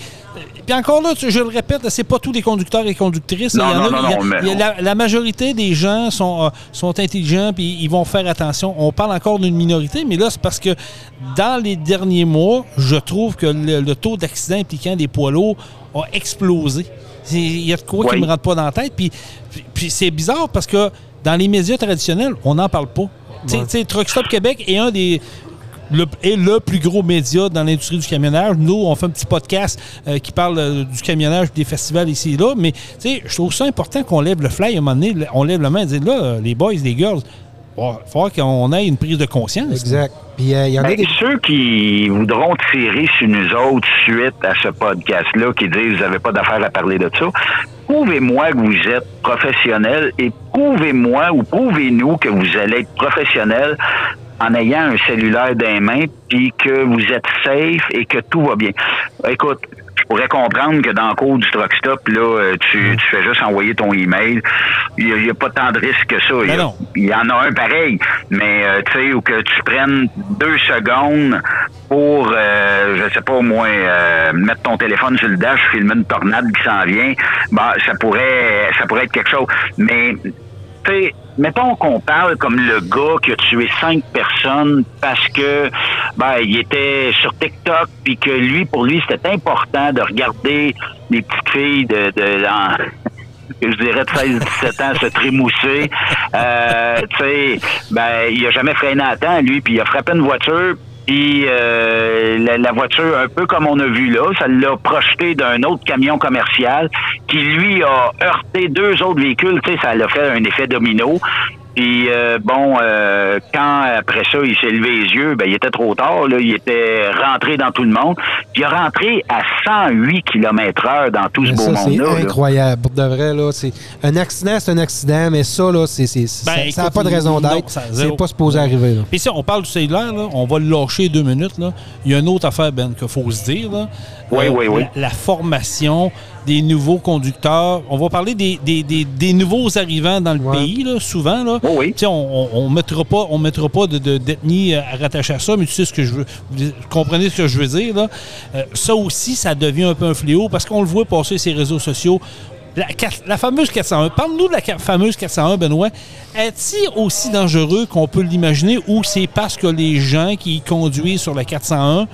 Puis encore là, je le répète, c'est pas tous les conducteurs et conductrices. La majorité des gens sont intelligents puis ils vont faire attention. On parle encore d'une minorité, mais là, c'est parce que dans les derniers mois, je trouve que le taux d'accident impliquant des poids lourds a explosé. Il y a de quoi qui me rentre pas dans la tête. Puis c'est bizarre parce que dans les médias traditionnels, on n'en parle pas. Ouais. Tu sais, Truck Stop Québec est le plus gros média dans l'industrie du camionnage. Nous, on fait un petit podcast qui parle du camionnage, des festivals ici et là, mais je trouve ça important qu'on lève le flag à un moment donné, on lève la main et dit là, les boys, les girls, il faut qu'on ait une prise de conscience. Exact. Puis, y en a ceux qui voudront tirer sur nous autres suite à ce podcast-là, qui disent vous n'avez pas d'affaire à parler de ça, prouvez-moi que vous êtes professionnel et prouvez-moi ou prouvez-nous que vous allez être professionnel en ayant un cellulaire dans les mains, puis que vous êtes safe et que tout va bien. Écoute, je pourrais comprendre que dans le cours du truck stop, là, tu fais juste envoyer ton email. Il n'y a pas tant de risques que ça. Il y en a un pareil. Mais, tu sais, ou que tu prennes 2 secondes pour, je sais pas, moi, mettre ton téléphone sur le dash, filmer une tornade qui s'en vient, ben, ça pourrait être quelque chose. Mais, tu sais, mettons qu'on parle comme le gars qui a tué 5 personnes parce que il était sur TikTok puis que pour lui c'était important de regarder les petites filles je dirais de 16-17 ans se trémousser. Il a jamais freiné à temps, lui, puis il a frappé une voiture. Puis la voiture, un peu comme on a vu là, ça l'a projeté d'un autre camion commercial qui, lui, a heurté 2 autres véhicules. Tu sais, ça l'a fait un effet domino. Puis, quand après ça, il s'est levé les yeux, il était trop tard. Là, il était rentré dans tout le monde. Puis, il a rentré à 108 km/h dans tout ce beau monde-là. C'est incroyable. Pour de vrai, là, un accident, c'est un accident. Mais ça, là, ça n'a pas de raison d'être. C'est pas supposé arriver. Puis si on parle du cellulaire, là, on va le lâcher 2 minutes. Là. Il y a une autre affaire, qu'il faut se dire. Là. Oui. La formation des nouveaux conducteurs. On va parler des nouveaux arrivants dans le pays, là, souvent. Là. Oh oui. On ne mettra pas d'ethnie rattachée à ça, mais tu sais ce que je veux. Vous comprenez ce que je veux dire. Là. Ça aussi, ça devient un peu un fléau parce qu'on le voit passer sur les réseaux sociaux. La fameuse 401. Parle-nous de la fameuse 401, Benoît. Est-il aussi dangereux qu'on peut l'imaginer ou c'est parce que les gens qui conduisent sur la 401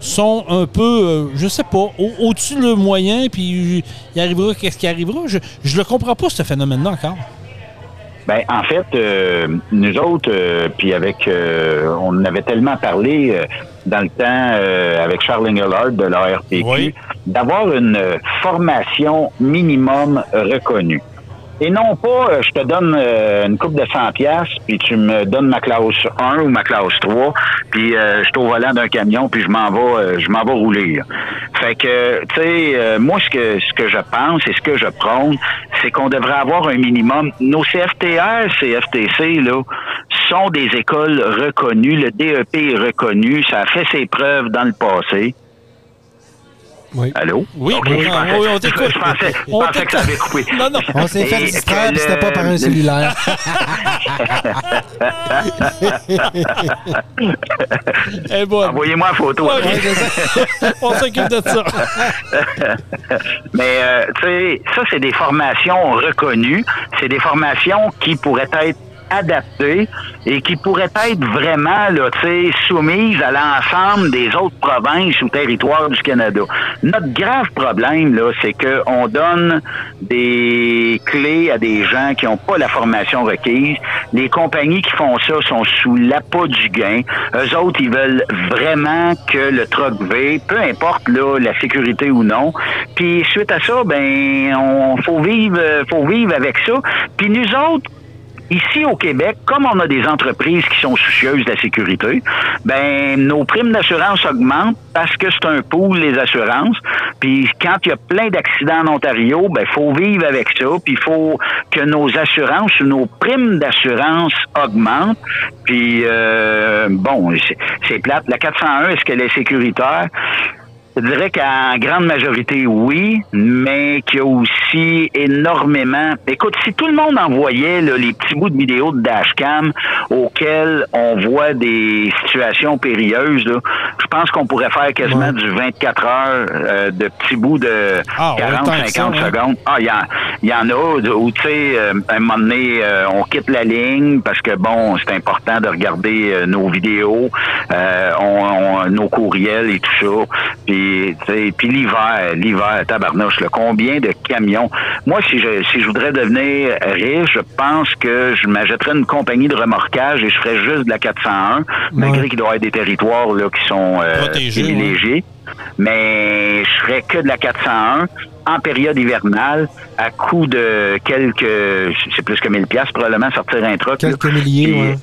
sont un peu, je sais pas, au-dessus le moyen, puis il arrivera qu'est-ce qui arrivera? Je le comprends pas, ce phénomène-là, encore. Ben, en fait, nous autres, puis avec... on avait tellement parlé dans le temps avec Charlene Allard de la RPQ, d'avoir une formation minimum reconnue. Et non pas, je te donne une coupe de 100$ puis tu me donnes ma classe 1 ou ma classe 3, puis je suis au volant d'un camion, puis je m'en vais rouler. Là. Fait que, tu sais, moi, ce que je pense et ce que je prône, c'est qu'on devrait avoir un minimum. Nos CFTR, CFTC, là, sont des écoles reconnues. Le DEP est reconnu. Ça a fait ses preuves dans le passé. Oui. Allô? Oui, okay, oui, oui, on t'écoute. Je pensais que ça avait coupé. Non, non. On s'est fait distraire, puis c'était pas par un cellulaire. Hey, bon. Envoyez-moi la photo. Ouais, ouais, on s'occupe de ça. Mais, tu sais, ça, c'est des formations reconnues. C'est des formations qui pourraient être adaptées et qui pourraient être vraiment là, soumises à l'ensemble des autres provinces ou territoires du Canada. Notre grave problème, là, c'est qu'on donne des clés à des gens qui n'ont pas la formation requise. Les compagnies qui font ça sont sous l'appât du gain. Eux autres, ils veulent vraiment que le truck V, peu importe là, la sécurité ou non. Puis suite à ça, ben, on faut vivre avec ça. Puis nous autres, ici au Québec, comme on a des entreprises qui sont soucieuses de la sécurité, ben nos primes d'assurance augmentent parce que c'est un pool, les assurances. Puis quand il y a plein d'accidents en Ontario, ben faut vivre avec ça. Puis il faut que nos assurances ou nos primes d'assurance augmentent. Puis bon, c'est plate. La 401, est-ce qu'elle est sécuritaire? Je dirais qu'en grande majorité, oui, mais qu'il y a aussi énormément... Écoute, si tout le monde envoyait là, les petits bouts de vidéos de dashcam auxquels on voit des situations périlleuses, là, je pense qu'on pourrait faire quasiment du 24 heures de petits bouts de 40-50 secondes. Ah, il y en a où, tu sais, à un moment donné, on quitte la ligne parce que, bon, c'est important de regarder nos vidéos, nos courriels et tout ça. Puis l'hiver, tabarnouche, là, combien de camions? Moi, si je voudrais devenir riche, je pense que je m'achèterais une compagnie de remorquage et je ferais juste de la 401, malgré qu'il doit y avoir des territoires là, qui sont privilégiés. Mais je ferais que de la 401 en période hivernale, à coût de quelques... C'est plus que 1000$, probablement, sortir un truc. Quelques milliers, puis, ouais.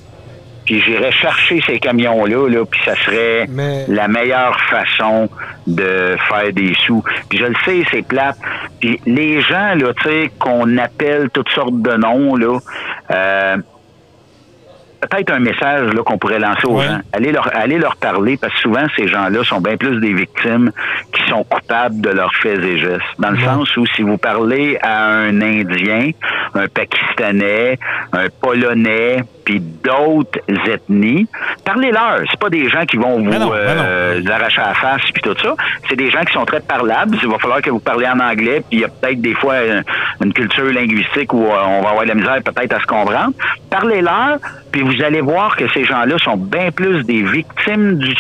Puis j'irais chercher ces camions-là, là, puis ça serait la meilleure façon de faire des sous. Puis je le sais, c'est plate. Puis les gens, là, tu sais, qu'on appelle toutes sortes de noms, là, peut-être un message là qu'on pourrait lancer aux gens. Allez leur parler, parce que souvent, ces gens-là sont bien plus des victimes qui sont coupables de leurs faits et gestes. Dans le sens où, si vous parlez à un Indien, un Pakistanais, un Polonais, puis d'autres ethnies, parlez-leur. C'est pas des gens qui vont vous arracher la face puis tout ça. C'est des gens qui sont très parlables. Il va falloir que vous parlez en anglais, puis il y a peut-être des fois une culture linguistique où on va avoir de la misère peut-être à se comprendre. Parlez-leur, puis vous allez voir que ces gens-là sont bien plus des victimes du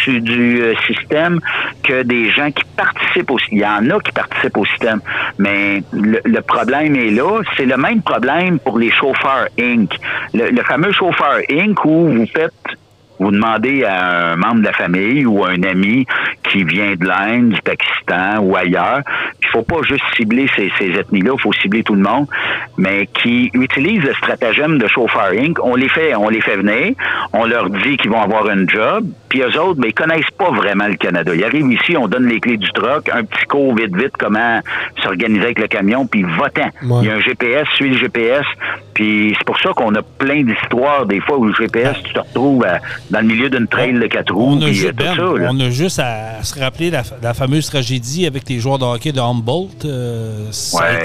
système que des gens qui participent au système. Il y en a qui participent au système, mais le problème est là. C'est le même problème pour les chauffeurs Inc. Le fameux chauffeur Inc. où vous demandez à un membre de la famille ou à un ami qui vient de l'Inde, du Pakistan ou ailleurs, il faut pas juste cibler ces ethnies-là, il faut cibler tout le monde, mais qui utilisent le stratagème de chauffeur Inc. On les fait venir, on leur dit qu'ils vont avoir un job, puis eux autres, ben, ils connaissent pas vraiment le Canada. Ils arrivent ici, on donne les clés du truck, un petit cours vite, comment s'organiser avec le camion, puis va-t'en. Ouais. Il y a un GPS, suis le GPS, puis c'est pour ça qu'on a plein d'histoires, des fois, où le GPS, tu te retrouves dans le milieu d'une trail de quatre roues, puis tout ça. Là. On a juste à se rappeler la fameuse tragédie avec les joueurs de hockey de Humboldt.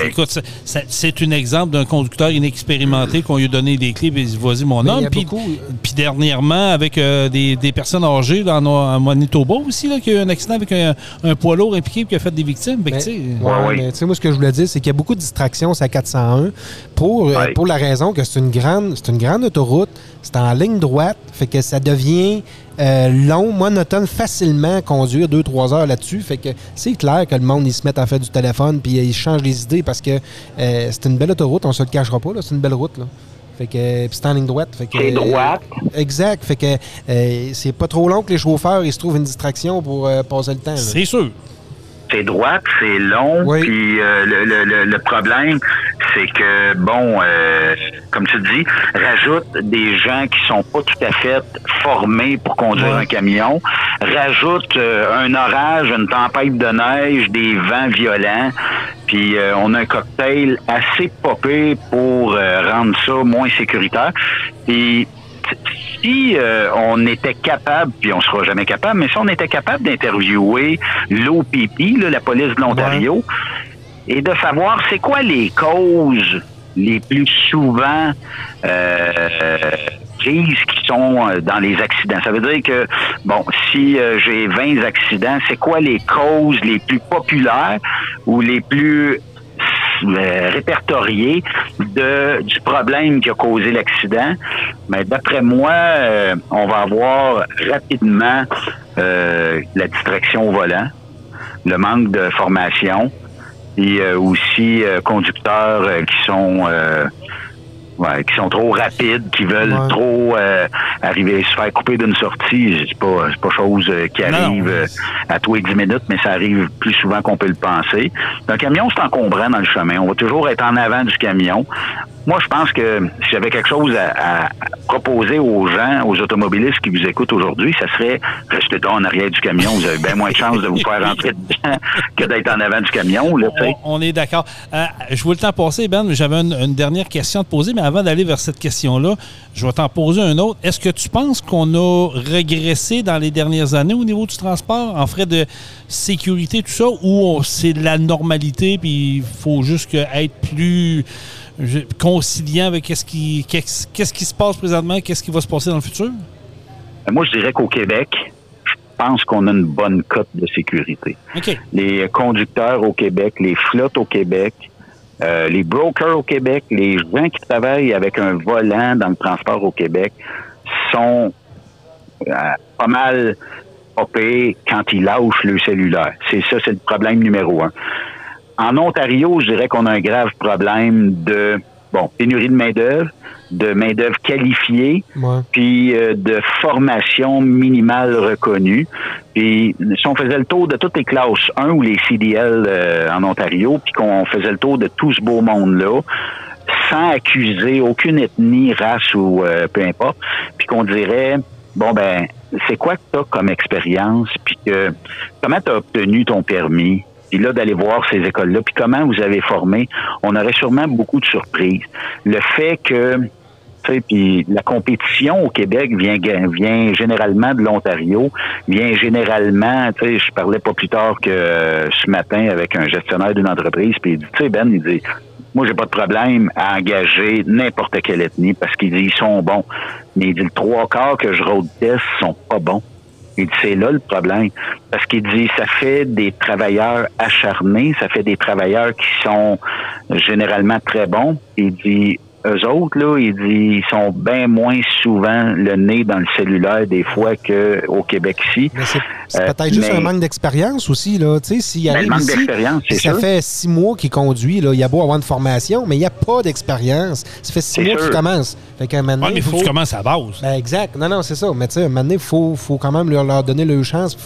Écoute, c'est un exemple d'un conducteur inexpérimenté qu'on lui a donné des clés, puis vas-y mon homme. Puis dernièrement, avec des personnes âgées dans Manitoba aussi, là, qu'il y a eu un accident avec un poids lourd impliqué qui a fait des victimes. Mais moi, ce que je voulais dire, c'est qu'il y a beaucoup de distractions sur la 401 pour la raison que c'est une grande autoroute, c'est en ligne droite, fait que ça devient long, monotone, facilement conduire 2-3 heures là-dessus. Fait que c'est clair que le monde, ils se mettent à faire du téléphone puis ils changent les idées parce que c'est une belle autoroute, on se le cachera pas, là, c'est une belle route, là. Fait que c'est en ligne droite. Fait que, c'est droite. Exact. Fait que c'est pas trop long que les chauffeurs, ils se trouvent une distraction pour passer le temps. Là. C'est sûr. C'est droite, c'est long, puis le problème, c'est que, bon, comme tu dis, rajoute des gens qui sont pas tout à fait formés pour conduire un camion, rajoute un orage, une tempête de neige, des vents violents, puis on a un cocktail assez popé pour rendre ça moins sécuritaire, puis si on était capable, puis on sera jamais capable, mais si on était capable d'interviewer l'OPP, la police de l'Ontario, et de savoir c'est quoi les causes les plus souvent prises qui sont dans les accidents. Ça veut dire que, bon, si j'ai 20 accidents, c'est quoi les causes les plus populaires ou les plus répertoriées du problème qui a causé l'accident? Mais d'après moi, on va avoir rapidement la distraction au volant, le manque de formation, et aussi conducteurs qui sont trop rapides, qui veulent trop arriver, se faire couper d'une sortie. C'est pas chose qui arrive à tous les 10 minutes, mais ça arrive plus souvent qu'on peut le penser. Un camion, c'est encombrant dans le chemin. On va toujours être en avant du camion. Moi, je pense que si j'avais quelque chose à proposer aux gens, aux automobilistes qui vous écoutent aujourd'hui, ça serait restez donc en arrière du camion. Vous avez bien moins de chances de vous faire rentrer dedans que d'être en avant du camion. Là, on est d'accord. Je vois le temps passer, Ben, mais j'avais une dernière question à te poser, mais avant d'aller vers cette question-là, je vais t'en poser une autre. Est-ce que tu penses qu'on a régressé dans les dernières années au niveau du transport, en frais de sécurité, tout ça, ou c'est de la normalité, puis il faut juste être plus conciliant avec qu'est-ce qui se passe présentement, qu'est-ce qui va se passer dans le futur? Moi, je dirais qu'au Québec, je pense qu'on a une bonne cote de sécurité. Okay. Les conducteurs au Québec, les flottes au Québec, les brokers au Québec, les gens qui travaillent avec un volant dans le transport au Québec sont pas mal popés quand ils lâchent le cellulaire. C'est le problème numéro un. En Ontario, je dirais qu'on a un grave problème de pénurie de main-d'œuvre, qualifiée, puis de formation minimale reconnue. Puis si on faisait le tour de toutes les classes 1 ou les CDL en Ontario, puis qu'on faisait le tour de tout ce beau monde-là, sans accuser aucune ethnie, race ou peu importe, puis qu'on dirait c'est quoi que t'as comme expérience, puis comment t'as obtenu ton permis? Puis là, d'aller voir ces écoles-là, puis comment vous avez formé, on aurait sûrement beaucoup de surprises. Le fait que, tu sais, puis la compétition au Québec vient généralement de l'Ontario, vient généralement, tu sais, je parlais pas plus tard que ce matin avec un gestionnaire d'une entreprise, puis il dit, tu sais, Ben, il dit, moi, j'ai pas de problème à engager n'importe quelle ethnie, parce qu'il dit, ils sont bons. Mais il dit, le 3/4 que je road test sont pas bons. Il dit, c'est là le problème. Parce qu'il dit, ça fait des travailleurs acharnés, ça fait des travailleurs qui sont généralement très bons. Il dit, eux autres, là, il dit, ils sont bien moins souvent le nez dans le cellulaire des fois qu'au Québec ici. Mais c'est peut-être juste un manque d'expérience aussi, là. Tu sais, s'il arrive ici, ça fait 6 mois qu'il conduit, là. Il a beau avoir une formation, mais il n'y a pas d'expérience. Ça fait 6 mois qu'il commence. Fait qu'à un moment donné, mais faut que tu commences à la base. Ben, exact. Non, c'est ça. Mais tu sais, un moment donné, faut quand même leur donner leur chance. Il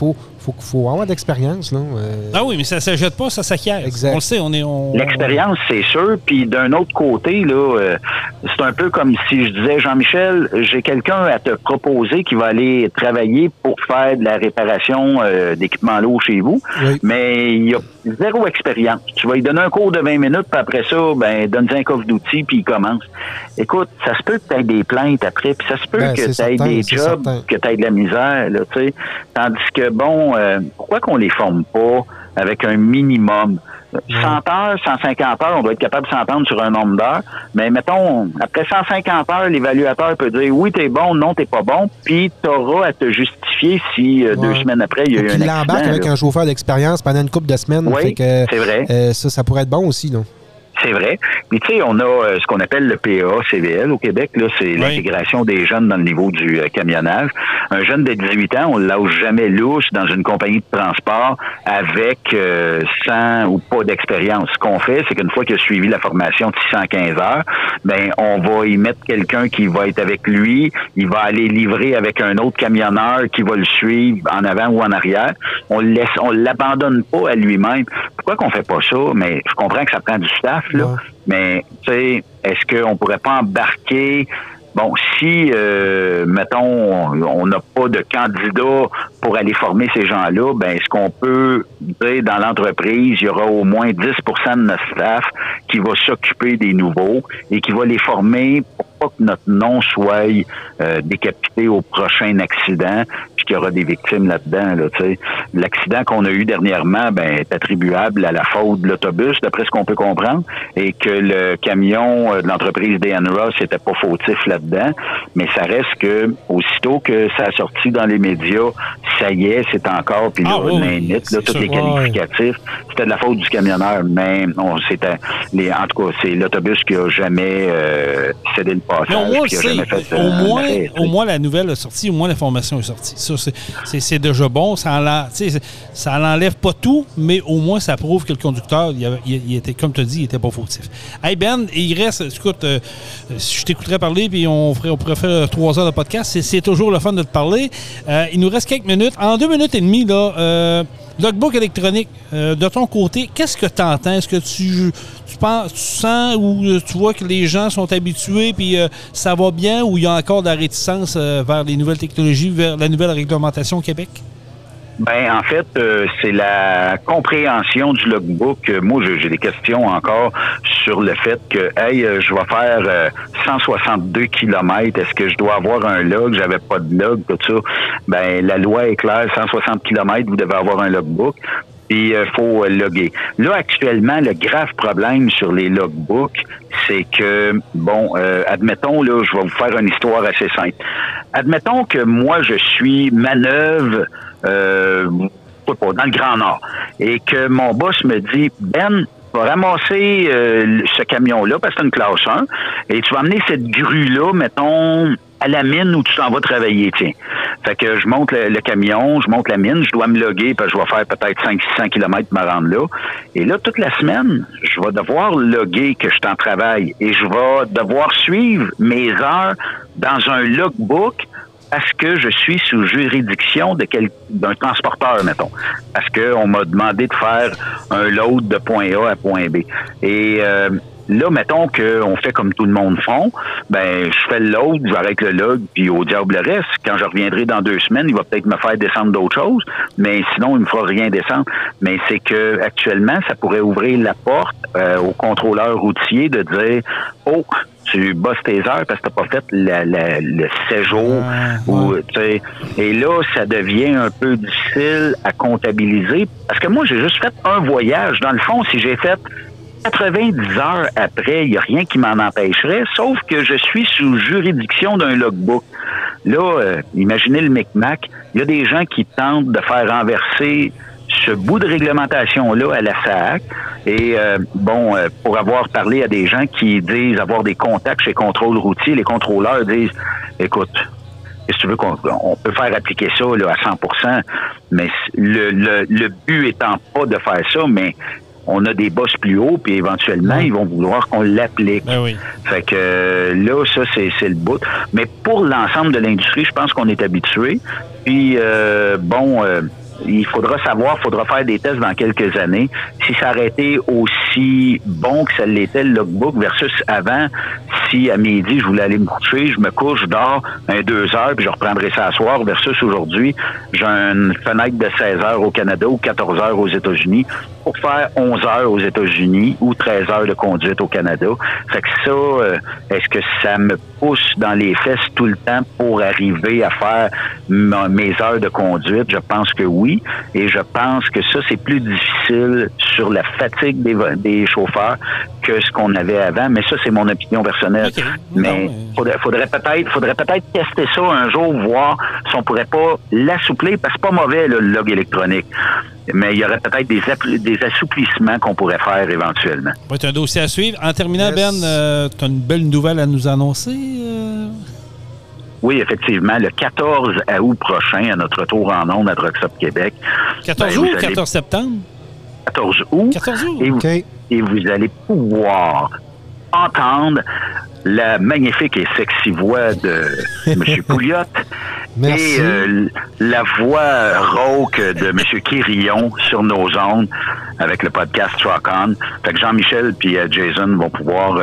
faut avoir de l'expérience, non? Ah oui, mais ça ne s'achète pas, ça s'acquiert. Exact. On le sait, l'expérience, c'est sûr. Puis d'un autre côté, là, c'est un peu comme si je disais, Jean-Michel, j'ai quelqu'un à te proposer qui va aller travailler pour faire de la réparation d'équipement lourd chez vous, mais il y a zéro expérience. Tu vas lui donner un cours de 20 minutes, puis après ça, donne-lui un coffre d'outils, puis il commence. Écoute, ça se peut que tu aies des plaintes après, puis ça se peut que tu aies des jobs, que tu aies de la misère, là, tu sais. Tandis que, pourquoi qu'on les forme pas avec un minimum? 100 heures, 150 heures, on doit être capable de s'entendre sur un nombre d'heures, mais mettons, après 150 heures, l'évaluateur peut dire, oui, t'es bon, non, t'es pas bon, puis t'auras à te justifier si 2 semaines après, il y a eu un accident. L'embarque avec un chauffeur d'expérience pendant une couple de semaines. Oui, fait que, c'est vrai. Ça pourrait être bon aussi, non? C'est vrai. Puis, tu sais, on a ce qu'on appelle le PA CVL au Québec. Là, c'est l'intégration des jeunes dans le niveau du camionnage. Un jeune de 18 ans, on ne le lâche jamais louche dans une compagnie de transport avec 100 ou pas d'expérience. Ce qu'on fait, c'est qu'une fois qu'il a suivi la formation de 615 heures, on va y mettre quelqu'un qui va être avec lui. Il va aller livrer avec un autre camionneur qui va le suivre en avant ou en arrière. On l'abandonne pas à lui-même. Pourquoi qu'on fait pas ça? Mais je comprends que ça prend du staff. Là. Ouais. Mais, tu sais, est-ce qu'on pourrait pas embarquer... si, mettons, on n'a pas de candidat pour aller former ces gens-là, est-ce qu'on peut dire dans l'entreprise, il y aura au moins 10% de notre staff qui va s'occuper des nouveaux et qui va les former pour pas que notre nom soit décapité au prochain accident, puis qu'il y aura des victimes là-dedans. Là, tu sais. L'accident qu'on a eu dernièrement ben, est attribuable à la faute de l'autobus, d'après ce qu'on peut comprendre, et que le camion de l'entreprise DNR c'était pas fautif là-dedans, mais ça reste que aussitôt que ça a sorti dans les médias, ça y est, c'est encore, puis là, tous les qualificatifs, c'était de la faute du camionneur, mais non, c'était en tout cas, c'est l'autobus qui a jamais cédé le passage, qui a jamais fait au moins la nouvelle est sortie, au moins l'information est sortie. Ça, c'est déjà bon, ça n'enlève pas tout, mais au moins ça prouve que le conducteur, il était, comme tu as dit, il n'était pas fautif. Hey Ben, il reste, écoute, je t'écouterais parler, puis on pourrait faire 3 heures de podcast, c'est toujours le fun de te parler. Il nous reste quelques minutes. En 2 minutes et demie, là, logbook électronique, de ton côté, qu'est-ce que tu entends? Est-ce que tu penses, tu sens ou tu vois que les gens sont habitués puis ça va bien, ou il y a encore de la réticence vers les nouvelles technologies, vers la nouvelle réglementation au Québec? Ben en fait, c'est la compréhension du logbook. Moi, j'ai des questions encore sur le fait que, hey, je vais faire 162 kilomètres. Est-ce que je dois avoir un log? J'avais pas de log, tout ça. Ben la loi est claire, 160 kilomètres, vous devez avoir un logbook. Puis, faut loguer. Là, actuellement, le grave problème sur les logbooks, c'est que, bon, admettons, là, je vais vous faire une histoire assez simple. Admettons que moi, je suis manœuvre dans le Grand Nord et que mon boss me dit, Ben, tu vas ramasser ce camion-là, parce que c'est une classe 1, et tu vas amener cette grue-là, mettons, à la mine où tu t'en vas travailler, tiens. Fait que je monte le camion, je monte la mine, je dois me loguer, parce que je vais faire peut-être 500-600 km pour me rendre là. Et là, toute la semaine, je vais devoir loguer que je t'en travaille et je vais devoir suivre mes heures dans un logbook parce que je suis sous juridiction d'un transporteur, mettons. Parce qu'on m'a demandé de faire un load de point A à point B. Et là, mettons qu'on fait comme tout le monde font, ben je fais le load, j'arrête le log, puis au diable le reste. Quand je reviendrai dans 2 semaines, il va peut-être me faire descendre d'autres choses, mais sinon, il me fera rien descendre. Mais c'est que actuellement, ça pourrait ouvrir la porte aux contrôleurs routiers de dire « Oh, tu bosses tes heures parce que t'as pas fait le séjour. Ouais. » Et là, ça devient un peu difficile à comptabiliser. Parce que moi, j'ai juste fait un voyage. Dans le fond, si j'ai fait 90 heures après, il n'y a rien qui m'en empêcherait, sauf que je suis sous juridiction d'un logbook. Là, imaginez le micmac. Il y a des gens qui tentent de faire renverser ce bout de réglementation-là à la SAAQ. Et bon, pour avoir parlé à des gens qui disent avoir des contacts chez Contrôle routier, les contrôleurs disent, écoute, si tu veux qu'on peut faire appliquer ça là, à 100%, mais le but étant pas de faire ça, mais on a des bosses plus hauts, puis éventuellement, ils vont vouloir qu'on l'applique. Ben oui. Fait que là, ça, c'est le bout. Mais pour l'ensemble de l'industrie, je pense qu'on est habitué. Puis, bon, il faudra faire des tests dans quelques années. Si ça aurait été aussi bon que ça l'était, le logbook, versus avant, si à midi, je voulais aller me coucher, je me couche, je dors 2 heures, puis je reprendrai ça à soir, versus aujourd'hui, j'ai une fenêtre de 16 heures au Canada ou 14 heures aux États-Unis, pour faire 11 heures aux États-Unis ou 13 heures de conduite au Canada. Fait que ça, est-ce que ça me pousse dans les fesses tout le temps pour arriver à faire mes heures de conduite? Je pense que oui. Et je pense que ça, c'est plus difficile sur la fatigue des chauffeurs que ce qu'on avait avant. Mais ça, c'est mon opinion personnelle. Okay. Mais faudrait peut-être tester ça un jour, voir si on pourrait pas l'assouplir, parce que c'est pas mauvais, là, le log électronique. Mais il y aurait peut-être des assouplissements qu'on pourrait faire éventuellement. Ça va être un dossier à suivre. En terminant, Ben, tu as une belle nouvelle à nous annoncer? Oui, effectivement. Le 14 août prochain, à notre retour en ondes à Truck Stop Québec. 14 août ou 14 septembre? 14 août. 14 août, OK. Et vous allez pouvoir entendre la magnifique et sexy voix de M. Pouliot. Merci. Et la voix rauque de M. Quirion sur nos ondes avec le podcast Truck On. Fait que Jean-Michel puis Jason vont pouvoir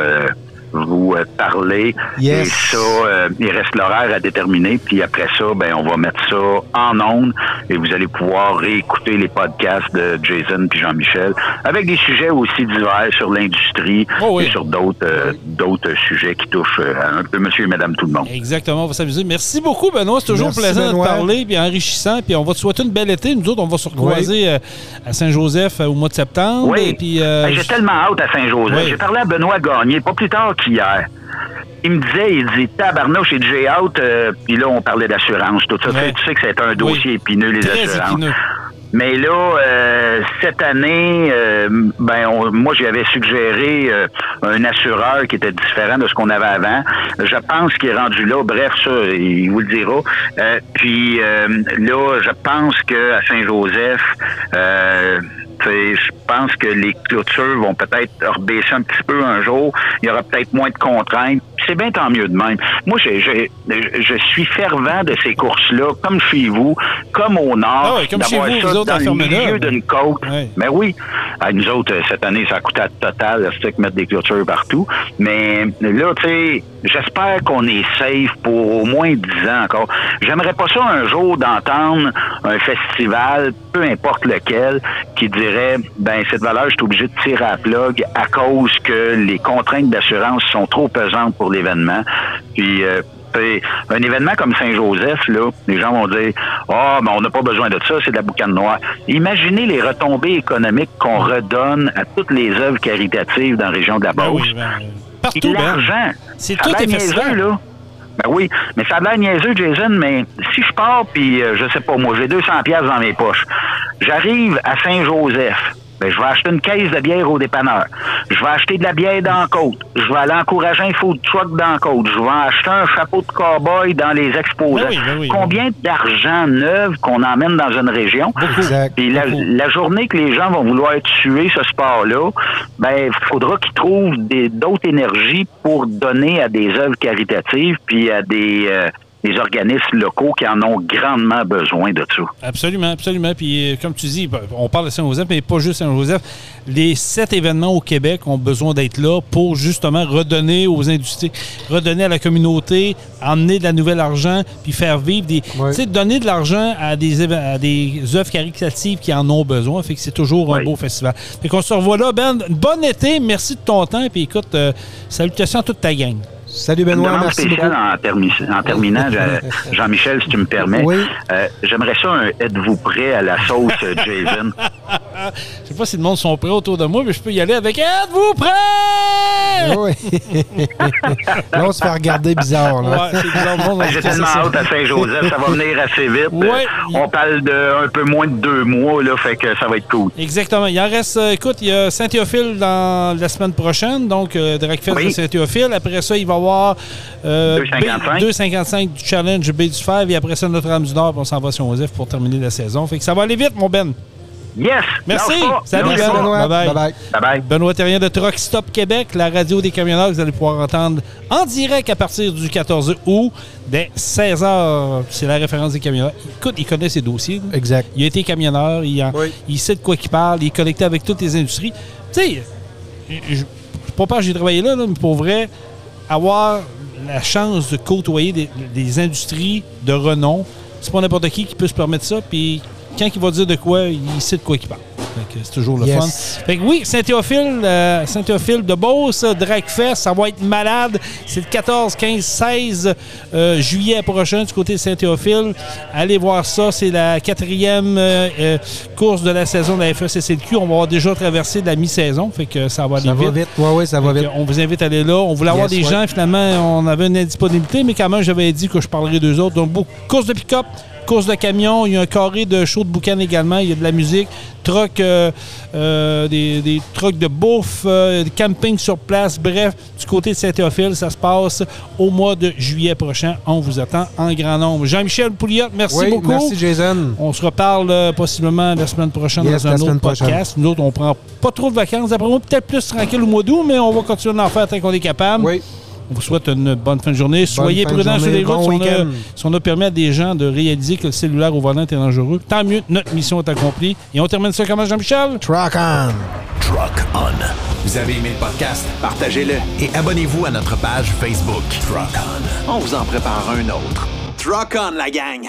vous parler. Yes. Et ça, il reste l'horaire à déterminer. Puis après ça, ben on va mettre ça en ondes et vous allez pouvoir réécouter les podcasts de Jason puis Jean-Michel avec des sujets aussi divers sur l'industrie et sur d'autres sujets qui touchent un peu monsieur et madame tout le monde. Exactement, on va s'amuser. Merci beaucoup, Benoît. C'est toujours plaisant de parler puis enrichissant. Puis on va te souhaiter une belle été. Nous autres, on va se recroiser à Saint-Joseph au mois de septembre. Oui. Et puis, ben, j'ai tellement hâte à Saint-Joseph. Oui. J'ai parlé à Benoît Gagné, pas plus tard qu'hier. Il me disait, tabarnouche, j'ai hâte. Puis là, on parlait d'assurance, tout ça. Ouais. Tu sais que c'est un dossier épineux, les assurances. Épineux. Mais là, cette année, moi, j'avais suggéré un assureur qui était différent de ce qu'on avait avant. Je pense qu'il est rendu là. Bref, ça, il vous le dira. Puis là, je pense qu'à Saint-Joseph, je pense que les clôtures vont peut-être rebaisser un petit peu un jour. Il y aura peut-être moins de contraintes. C'est bien tant mieux de même. Moi, je suis fervent de ces courses-là, comme chez vous, comme au Nord, comme d'avoir chez vous, ça vous dans le milieu d'une côte. Ouais. Mais oui, nous autres, cette année, ça a coûté à total, c'est que mettre des clôtures partout. Mais là, tu sais, j'espère qu'on est safe pour au moins 10 ans encore. J'aimerais pas ça un jour d'entendre un festival, peu importe lequel, qui dirait, ben cette valeur, je suis obligé de tirer à la plug à cause que les contraintes d'assurance sont trop pesantes pour l'événement. Puis, un événement comme Saint-Joseph, là, les gens vont dire, « Ah, mais on n'a pas besoin de ça, c'est de la boucane noire. » Imaginez les retombées économiques qu'on redonne à toutes les œuvres caritatives dans la région de la Beauce. Partout, l'argent, c'est tout niaiseux, là. Ben oui, mais ça a l'air niaiseux, Jason, mais si je pars, puis je sais pas, moi, j'ai 200$ dans mes poches. J'arrive à Saint-Joseph. Ben, je vais acheter une caisse de bière au dépanneur. Je vais acheter de la bière dans la côte. Je vais aller encourager un food truck dans la côte. Je vais acheter un chapeau de cow-boy dans les exposants. Ben oui. Combien d'argent neuf qu'on emmène dans une région? Exact. Puis la journée que les gens vont vouloir tuer ce sport-là, ben, il faudra qu'ils trouvent d'autres énergies pour donner à des œuvres caritatives puis à des organismes locaux qui en ont grandement besoin de ça. Absolument, absolument. Puis, comme tu dis, on parle de Saint-Joseph, mais pas juste Saint-Joseph. Les 7 événements au Québec ont besoin d'être là pour justement redonner aux industries, redonner à la communauté, emmener de la nouvelle argent, puis faire vivre des... Oui. Tu sais, donner de l'argent à des œuvres caritatives qui en ont besoin. Fait que c'est toujours un beau festival. Fait qu'on se revoit là. Ben, bon été, merci de ton temps, puis écoute, salutations à toute ta gang. Salut Benoît, merci beaucoup. Une demande spéciale en terminant, Jean-Michel, si tu me permets. Oui. J'aimerais ça êtes-vous prêt à la sauce Jason? Je sais pas si le monde sont prêts autour de moi, mais je peux y aller avec êtes-vous prêt? Oui. Là, on se fait regarder bizarre. Là. Ouais, c'est bizarre. J'ai tellement hâte à Saint-Joseph, ça va venir assez vite. Ouais. On parle d'un peu moins de 2 mois, là, fait que ça va être cool. Exactement. Il en reste, écoute, il y a Saint-Théophile dans la semaine prochaine, donc Direct Fest de Saint-Théophile. Après ça, il va avoir 2,55 du Challenge B du Fer, et après ça, Notre-Dame-du-Nord, on s'en va sur Joseph pour terminer la saison. Fait que ça va aller vite, mon Ben. Yes! Merci! Salut, Benoît! Bye-bye! Benoît Therrien de Truck Stop Québec, la radio des camionneurs, vous allez pouvoir entendre en direct à partir du 14 août, dès 16h. C'est la référence des camionneurs. Écoute, il connaît ses dossiers. Exact. Il a été camionneur, il sait de quoi il parle, il est connecté avec toutes les industries. Tu sais, je ne pas j'ai travaillé là, mais pour vrai, avoir la chance de côtoyer des industries de renom, c'est pas n'importe qui peut se permettre ça, puis quand il va dire de quoi, il sait de quoi il parle. C'est toujours le fun. Fait que oui, Saint-Théophile de Beauce, Dragfest, ça va être malade. C'est le 14, 15, 16 juillet prochain du côté de Saint-Théophile. Allez voir ça. C'est la 4e course de la saison de la FECCQ. On va avoir déjà traversé de la mi-saison. Fait que ça va aller vite. Ça va vite. On vous invite à aller là. On voulait avoir des gens. Finalement, on avait une indisponibilité, mais quand même, j'avais dit que je parlerais d'eux autres. Donc, course de pick-up, course de camion, il y a un carré de show de boucan également, il y a de la musique, truck, des trucks de bouffe, camping sur place, bref, du côté de Saint-Théophile, ça se passe au mois de juillet prochain. On vous attend en grand nombre. Jean-Michel Pouliot, merci beaucoup. Merci Jason. On se reparle possiblement la semaine prochaine dans un autre podcast. Nous autres, on prend pas trop de vacances. D'après moi, peut-être plus tranquille au mois d'août, mais on va continuer d'en faire tant qu'on est capable. Oui. On vous souhaite une bonne fin de journée. Soyez prudents sur les routes. Si on a permis à des gens de réaliser que le cellulaire au volant est dangereux, tant mieux, notre mission est accomplie. Et on termine ça comment, Jean-Michel? Truck on! Truck On. Vous avez aimé le podcast? Partagez-le et abonnez-vous à notre page Facebook. Truck On. On vous en prépare un autre. Truck On, la gang!